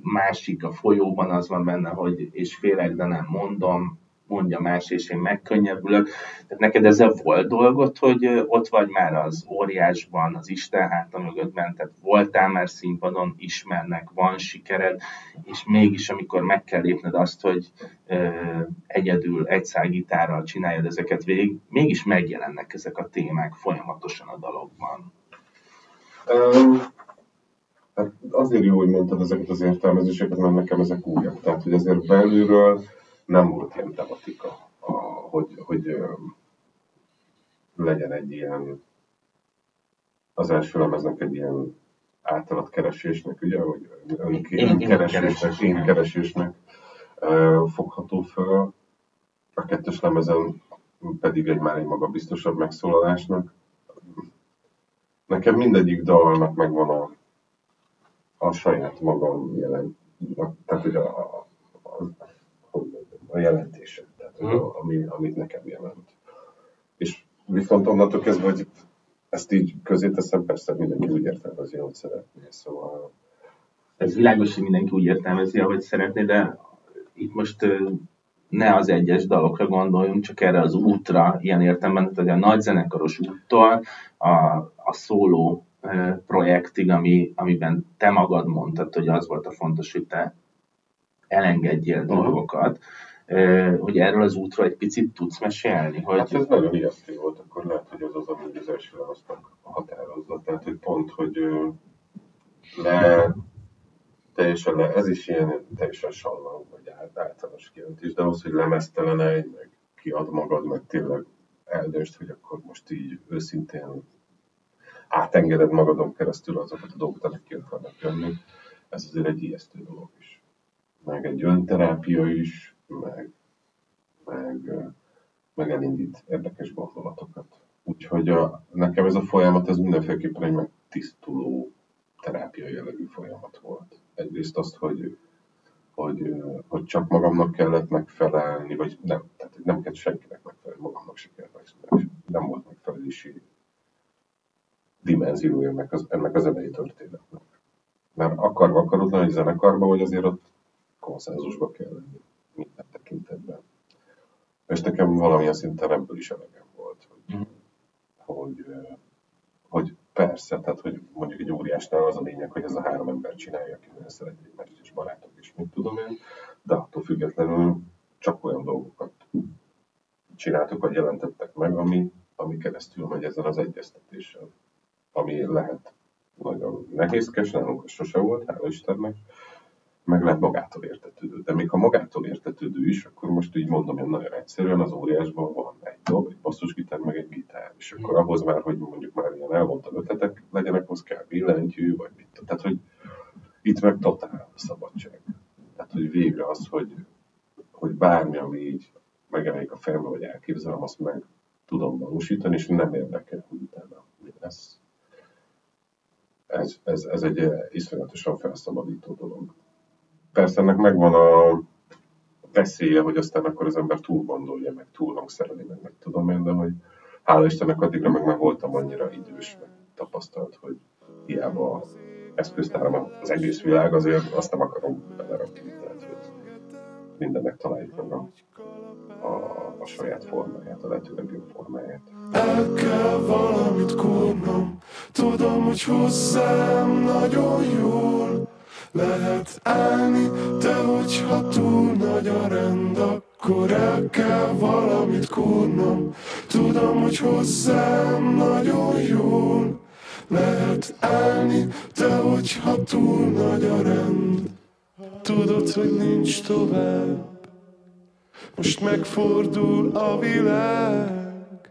másik a folyóban az van benne, hogy és félek, de nem mondom, mondja más, és én megkönnyebbülök. Tehát neked ezzel volt dolgot, hogy ott vagy már az óriásban, az Isten háta mögöttben, tehát voltál már színpadon, ismernek, van sikered, és mégis amikor meg kell lépned azt, hogy ö, egyedül, egy szájgitárral csináljad ezeket végig, mégis megjelennek ezek a témák folyamatosan a dalokban. Um, hát azért jó, hogy mondtad ezeket az értelmezéseket, mert nekem ezek újak. Tehát, hogy azért belülről nem volt ilyen tematika, a, hogy, hogy ö, legyen egy ilyen, az első lemeznek egy ilyen általatkeresésnek, ugye, hogy önkeresésnek, énkeresésnek ö, fogható föl, a kettes lemezen pedig egy már egy magabiztosabb megszólalásnak. nekem mindegyik dalnak megvan a, a saját magam jelent, tehát hogy a, a, a, a jelentése, tehát mm. a, ami, amit nekem jelent. És viszont onnantól kezdve, hogy ezt így közé teszem, persze mindenki úgy értelmezi, ahogy szeretné, szóval... Ez világos, hogy mindenki úgy értelmezi, ahogy szeretné, de itt most ne az egyes dalokra gondoljunk, csak erre az útra, ilyen értelemben, tehát a nagyzenekaros úttól a, a szóló projektig, ami, amiben te magad mondtad, hogy az volt a fontos, hogy te elengedjél dolgokat. Hogy erről az útról egy picit tudsz mesélni? Hogy... Hát ez nagyon ijesztő volt, akkor lehet, hogy az az, amit az első válasznak határozza. Tehát, hogy pont, hogy le, teljesen le, ez is ilyen teljesen sallang, vagy általános kijelentés, de az, hogy lemeztelenedj, meg kiad magad, meg tényleg eldöntsd, hogy akkor most így őszintén átengeded magadon keresztül azokat a dolgokat, amik ki akarnak jönni. Ez azért egy ijesztő dolog is. Meg egy önterápia is, Meg, meg, meg elindít érdekes gondolatokat. Úgyhogy a, nekem ez a folyamat, ez mindenféleképpen egy megtisztuló terápia jellegű folyamat volt. Egyrészt azt, hogy, hogy, hogy csak magamnak kellett megfelelni, vagy nem, tehát nem kellett senkinek megfelelni, magamnak se kellett megfelelni. Nem volt megfelelési dimenziója ennek az, ennek az elejé történetnek. Mert akarva akarodna egy zenekarba, hogy azért ott konszenzusba kell lenni minden tekintetben. És nekem valamilyen szinten ebből is elegem volt, hogy, mm. hogy, hogy persze, tehát hogy mondjuk egy óriásnál az a lényeg, hogy ez a három ember csinálja, aki nagyon szeret egymást, és barátok is, mit tudom én, de attól függetlenül csak olyan dolgokat csináltuk, vagy jelentettek meg, ami, ami keresztül megy ezen az egyeztetéssel, ami lehet nagyon nehézkes, nálunk sose volt, hála Istennek, meg lehet magától értetődő. De még ha magától értetődő is, akkor most így mondom, hogy nagyon egyszerűen az óriásban van egy dob, egy basszusgitár, meg egy gitár. És akkor ahhoz már, hogy mondjuk már ilyen elvontabb ötletek legyenek, az kell billentyű, vagy mit. Tehát, hogy itt meg totál szabadság. Tehát, hogy végre az, hogy, hogy bármi, ami így megjelenik a fejembe, vagy elképzelem, azt meg tudom valósítani, és nem érdekel, hogy utána mi lesz. Ez, ez, ez egy iszonyatosan felszabadító dolog. Persze ennek megvan a veszélye, hogy aztán akkor az ember túl gondolja, meg túl hangszereli, meg meg tudom én, de hogy hála Istennek addigra meg már voltam annyira idős, meg tapasztalt, hogy hiába az eszköztáram az egész világ, azért azt nem akarom belerakni. Tehát, hogy mindennek találjuk meg a, a, a saját formáját, a lehető legjobb formáját. El kell valamit kúrnom, tudom, hogy hozzám nagyon jól lehet állni, de hogyha túl nagy a rend, akkor el kell valamit kúrnom. Tudom, hogy hozzám nagyon jól lehet állni, de hogyha túl nagy a rend, tudod, hogy nincs tovább. Most megfordul a világ,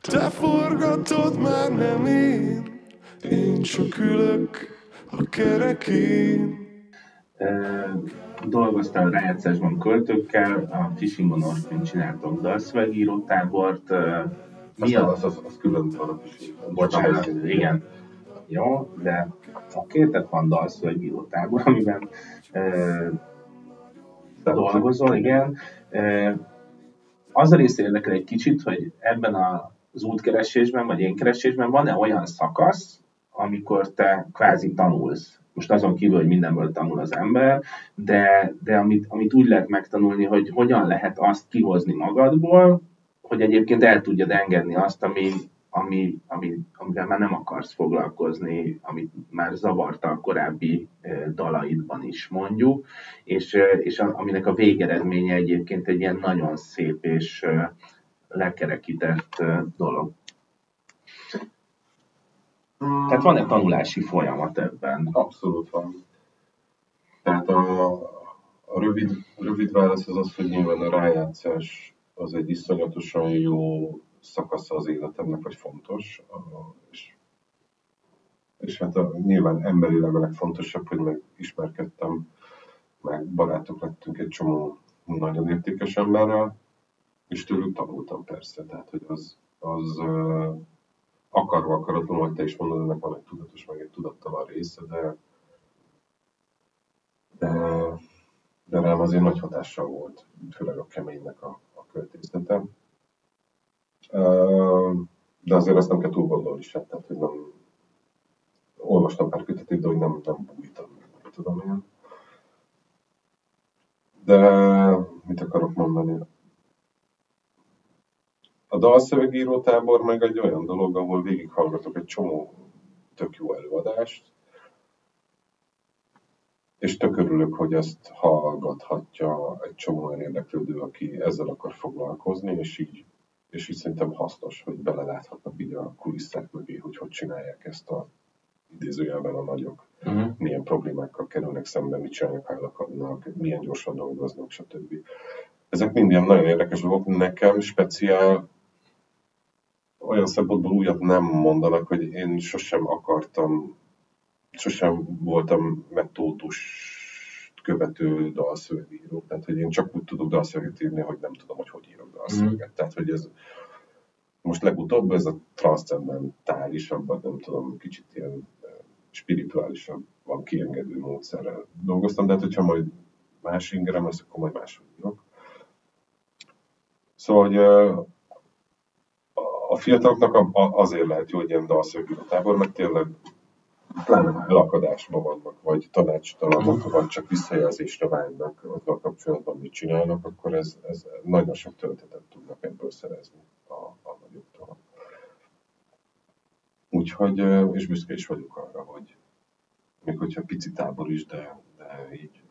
te forgatod, már nem én, én csak ülök a kerekén. Dolgoztál rájátszásban költőkkel, a Fishingon Orspin csináltok dalszöveg írótábort. Mi az? Az, az, az külön van a Fishingon. Bocsánat, igen. Jó, de oké, tehát van dalszöveg írótábor, amiben eh, dolgozol, igen. Eh, az a rész érdekel egy kicsit, hogy ebben az útkeresésben, vagy én keresésben van-e olyan szakasz, amikor te kvázi tanulsz. Most azon kívül, hogy mindenből tanul az ember, de, de amit, amit úgy lehet megtanulni, hogy hogyan lehet azt kihozni magadból, hogy egyébként el tudjad engedni azt, ami, ami, ami, amivel már nem akarsz foglalkozni, amit már zavarta a korábbi dalaidban is, mondjuk, és, és aminek a végeredménye egyébként egy ilyen nagyon szép és lekerekített dolog. Tehát van egy tanulási folyamat ebben? Abszolút van. Tehát a, a rövid, rövid válasz az az, hogy nyilván a rájátszás az egy iszonyatosan jó szakasza az életemnek, vagy fontos. A, és, és hát a, nyilván emberileg a legfontosabb, hogy megismerkedtem, meg barátok lettünk egy csomó nagyon értékes emberrel, és tőlük tanultam persze. Tehát, hogy az... az akarva akaratlan, hogy te is mondod, ennek van egy tudatos, meg egy tudattalan része, de, de, de rám azért nagy hatással volt, főleg a Keménynek a, a költészete. De azért azt nem kell túl gondolni se, tehát, hogy nem olvastam pár kötetét, de hogy nem, nem bújtam, nem tudom én. De mit akarok mondani? A dalszöveg írótábor meg egy olyan dolog, ahol végighallgatok egy csomó tök jó előadást, és tök örülök, hogy ezt hallgathatja egy csomó olyan érdeklődő, aki ezzel akar foglalkozni, és így, és így szerintem hasznos, hogy beleláthatnak így a kulisszák mögé, hogy hogy csinálják ezt a idézőjelben a nagyok, uh-huh. milyen problémákkal kerülnek szembe, mit csinálnak, állakadnak, milyen gyorsan dolgoznak, stb. Ezek mind ilyen nagyon érdekes dolgok. Nekem speciál olyan szempontból újat nem mondanak, hogy én sosem akartam, sosem voltam metódus követő dalszövegíró. Tehát, hogy én csak úgy tudok dalszöveget írni, hogy nem tudom, hogy hogy írok dalszöveget. Mm. Tehát, hogy ez most legutóbb ez a transzcendentálisabb, nem tudom, kicsit ilyen spirituálisabb, van kiengedő módszerrel dolgoztam, de hát, hogyha majd más ingerem lesz, akkor majd máshogy írok. Szóval, hogy a fiataloknak azért lehet jó, hogy ilyen dalszövegírótábor, mert tényleg pláne elakadásban vannak, vagy tanácstalanok, vagy csak visszajelzésre vágynak azzal kapcsolatban, mit csinálnak, akkor ez, ez nagyon sok töltetet tudnak ebből szerezni a, a nagyoktól. Úgyhogy, és büszke is vagyok arra, hogy még hogyha pici tábor is, de, de így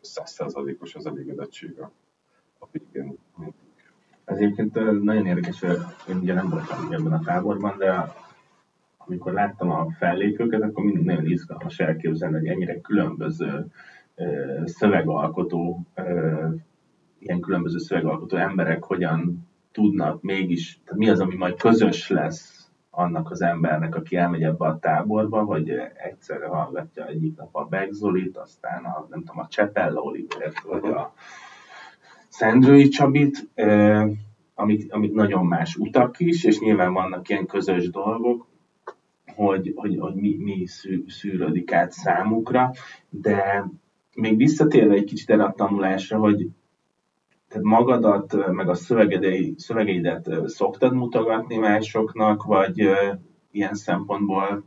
száz százalékos az elégedettsége a végén. Ez egyébként nagyon érdekes, én ugye nem voltam ebben a táborban, de amikor láttam a fellépőket, akkor mindig nagyon izgalmas elképzelni, hogy ennyire különböző ö, szövegalkotó, ö, ilyen különböző szövegalkotó emberek hogyan tudnak mégis, tehát mi az, ami majd közös lesz annak az embernek, aki elmegy ebbe a táborba, hogy egyszerre hallgatja egyik nap a Beck Zolit, aztán a, nem tudom, a Csepella Olivért, vagy a Szendrői Csabit, eh, amik, amik nagyon más utak is, és nyilván vannak ilyen közös dolgok, hogy, hogy, hogy mi, mi szű, szűrődik át számukra, de még visszatérve egy kicsit erre a tanulásra, hogy te magadat, meg a szövegeidet szoktad mutogatni másoknak, vagy eh, ilyen szempontból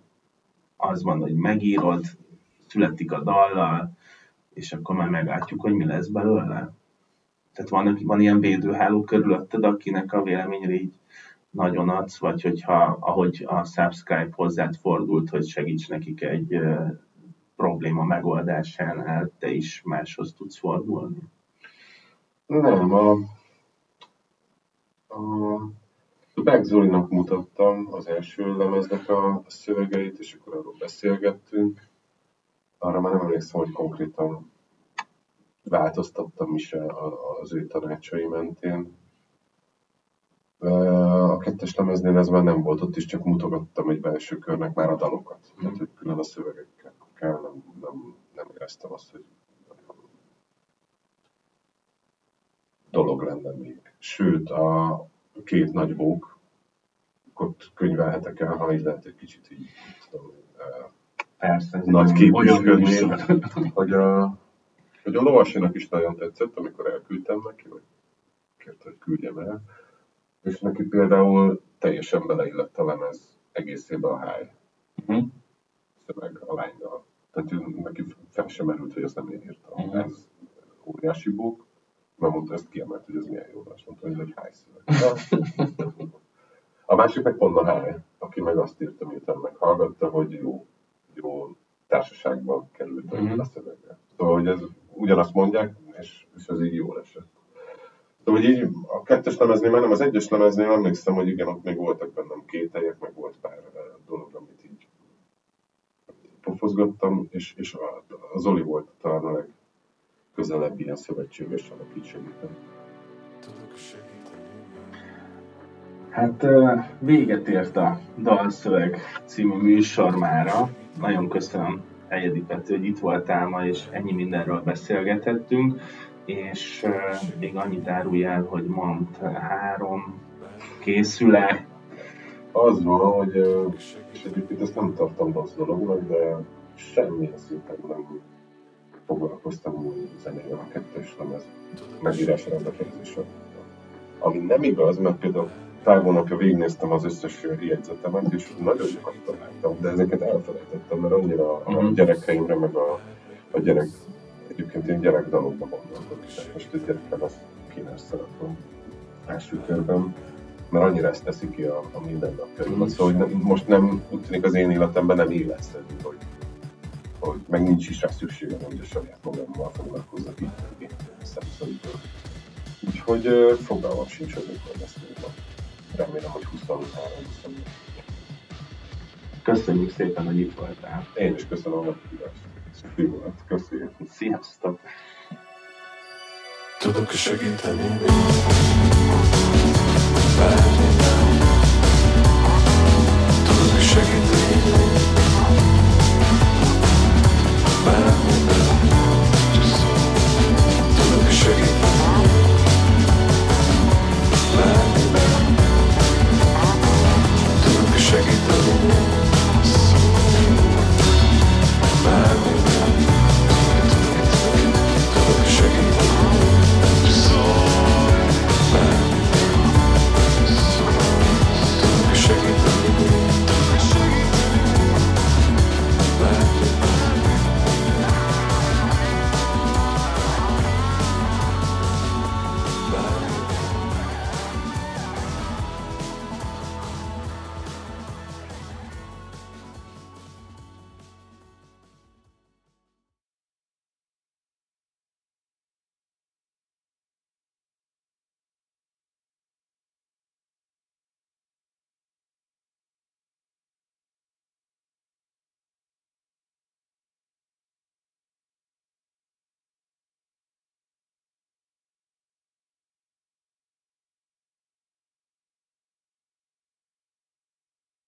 az van, hogy megírod, születik a dallal, és akkor már meglátjuk, hogy mi lesz belőle. Tehát van, van ilyen védőháló körülötted, akinek a véleményre így nagyon adsz, vagy hogyha, ahogy a Subscribe hozzád fordult, hogy segíts nekik egy ö, probléma megoldásánál, te is máshoz tudsz fordulni? Nem, a, a, a Beck Zolinak mutattam az első lemeznek a szövegeit, és akkor arról beszélgettünk. Arra már nem emlékszem, hogy konkrétan változtattam is az ő tanácsai mentén. A kettes lemeznél ez már nem volt, ott is csak mutogattam egy belső körnek már a dalokat. Mm. Tehát, hogy külön a szövegekkel nem, nem, nem éreztem azt, hogy dolog lenne még. Sőt, a két nagy vók, ott könyvelhetek el, ha így lehet egy kicsit így, tudom, persze, nagy képviselni, hogy a hogy a Lovasinak is nagyon tetszett, amikor elküldtem neki, vagy kérte, hogy küldjem el, és neki például teljesen beleillett a lemez egészében a háj. Uh-huh. Szöveg a lánydal. Tehát neki fel sem merült, hogy ezt nem én írtam. Uh-huh. Ez óriási bók, mert mondta, ezt kiemelt, hogy ez milyen jó, és mondta, hogy ez egy háj szöveg. A másik meg pont a háj, aki meg azt írta, miután meghallgatta, hogy jó, jó társaságban került uh-huh. a szövegre. Szóval, hogy ez ugyanazt mondják, és, és ez így jól esett. Szóval, hogy így a kettes lemeznél, már nem az egyes lemeznél, emlékszem, hogy igen, ott még voltak bennem kételyek, meg volt pár dolog, amit így pofozgattam, és, és a, a Zoli volt talán a legközelebb ilyen szövetséges, amit így segítem. Hát véget ért a Dalszöveg című műsor mára. Nagyon köszönöm, Egyedi Peti, hogy itt voltál ma, és ennyi mindenről beszélgethettünk, és uh, még annyit árulj el, hogy mond három készül-e az van, hogy, és egyébként ezt nem tartom rossz dolognak, de semmilyen szinten nem foglalkoztam új zenével a kettős lemez megírásra a befejezésre. Ami nem igaz, mert például távonnak a végignéztem az összes jegyzetemet, és nagyon sokat találtam, de ezeket elfelejtettem, mert annyira a gyerekeimre, meg a, a gyerek, egyébként én gyerekdalokba gondolkodtam. Most a gyerekkel azt kéne szeretném első körben, mert annyira ezt teszi ki a, a mindennapjaim. Szóval hogy nem, most nem, úgy tűnik az én életemben nem éleszedni, hogy, hogy meg nincs is rá szükségem, hogy a saját magammal foglalkozzak így szemszögből. Úgyhogy uh, fogalmam sincs, hogy mikor lesz múlva. Remélem, hogy huszonhárom huszonnégy. Köszönjük szépen, hogy itt voltál. Én is köszönöm a meghívást. Szufi volt. Köszönjük. Sziasztok! Tudok segíteni?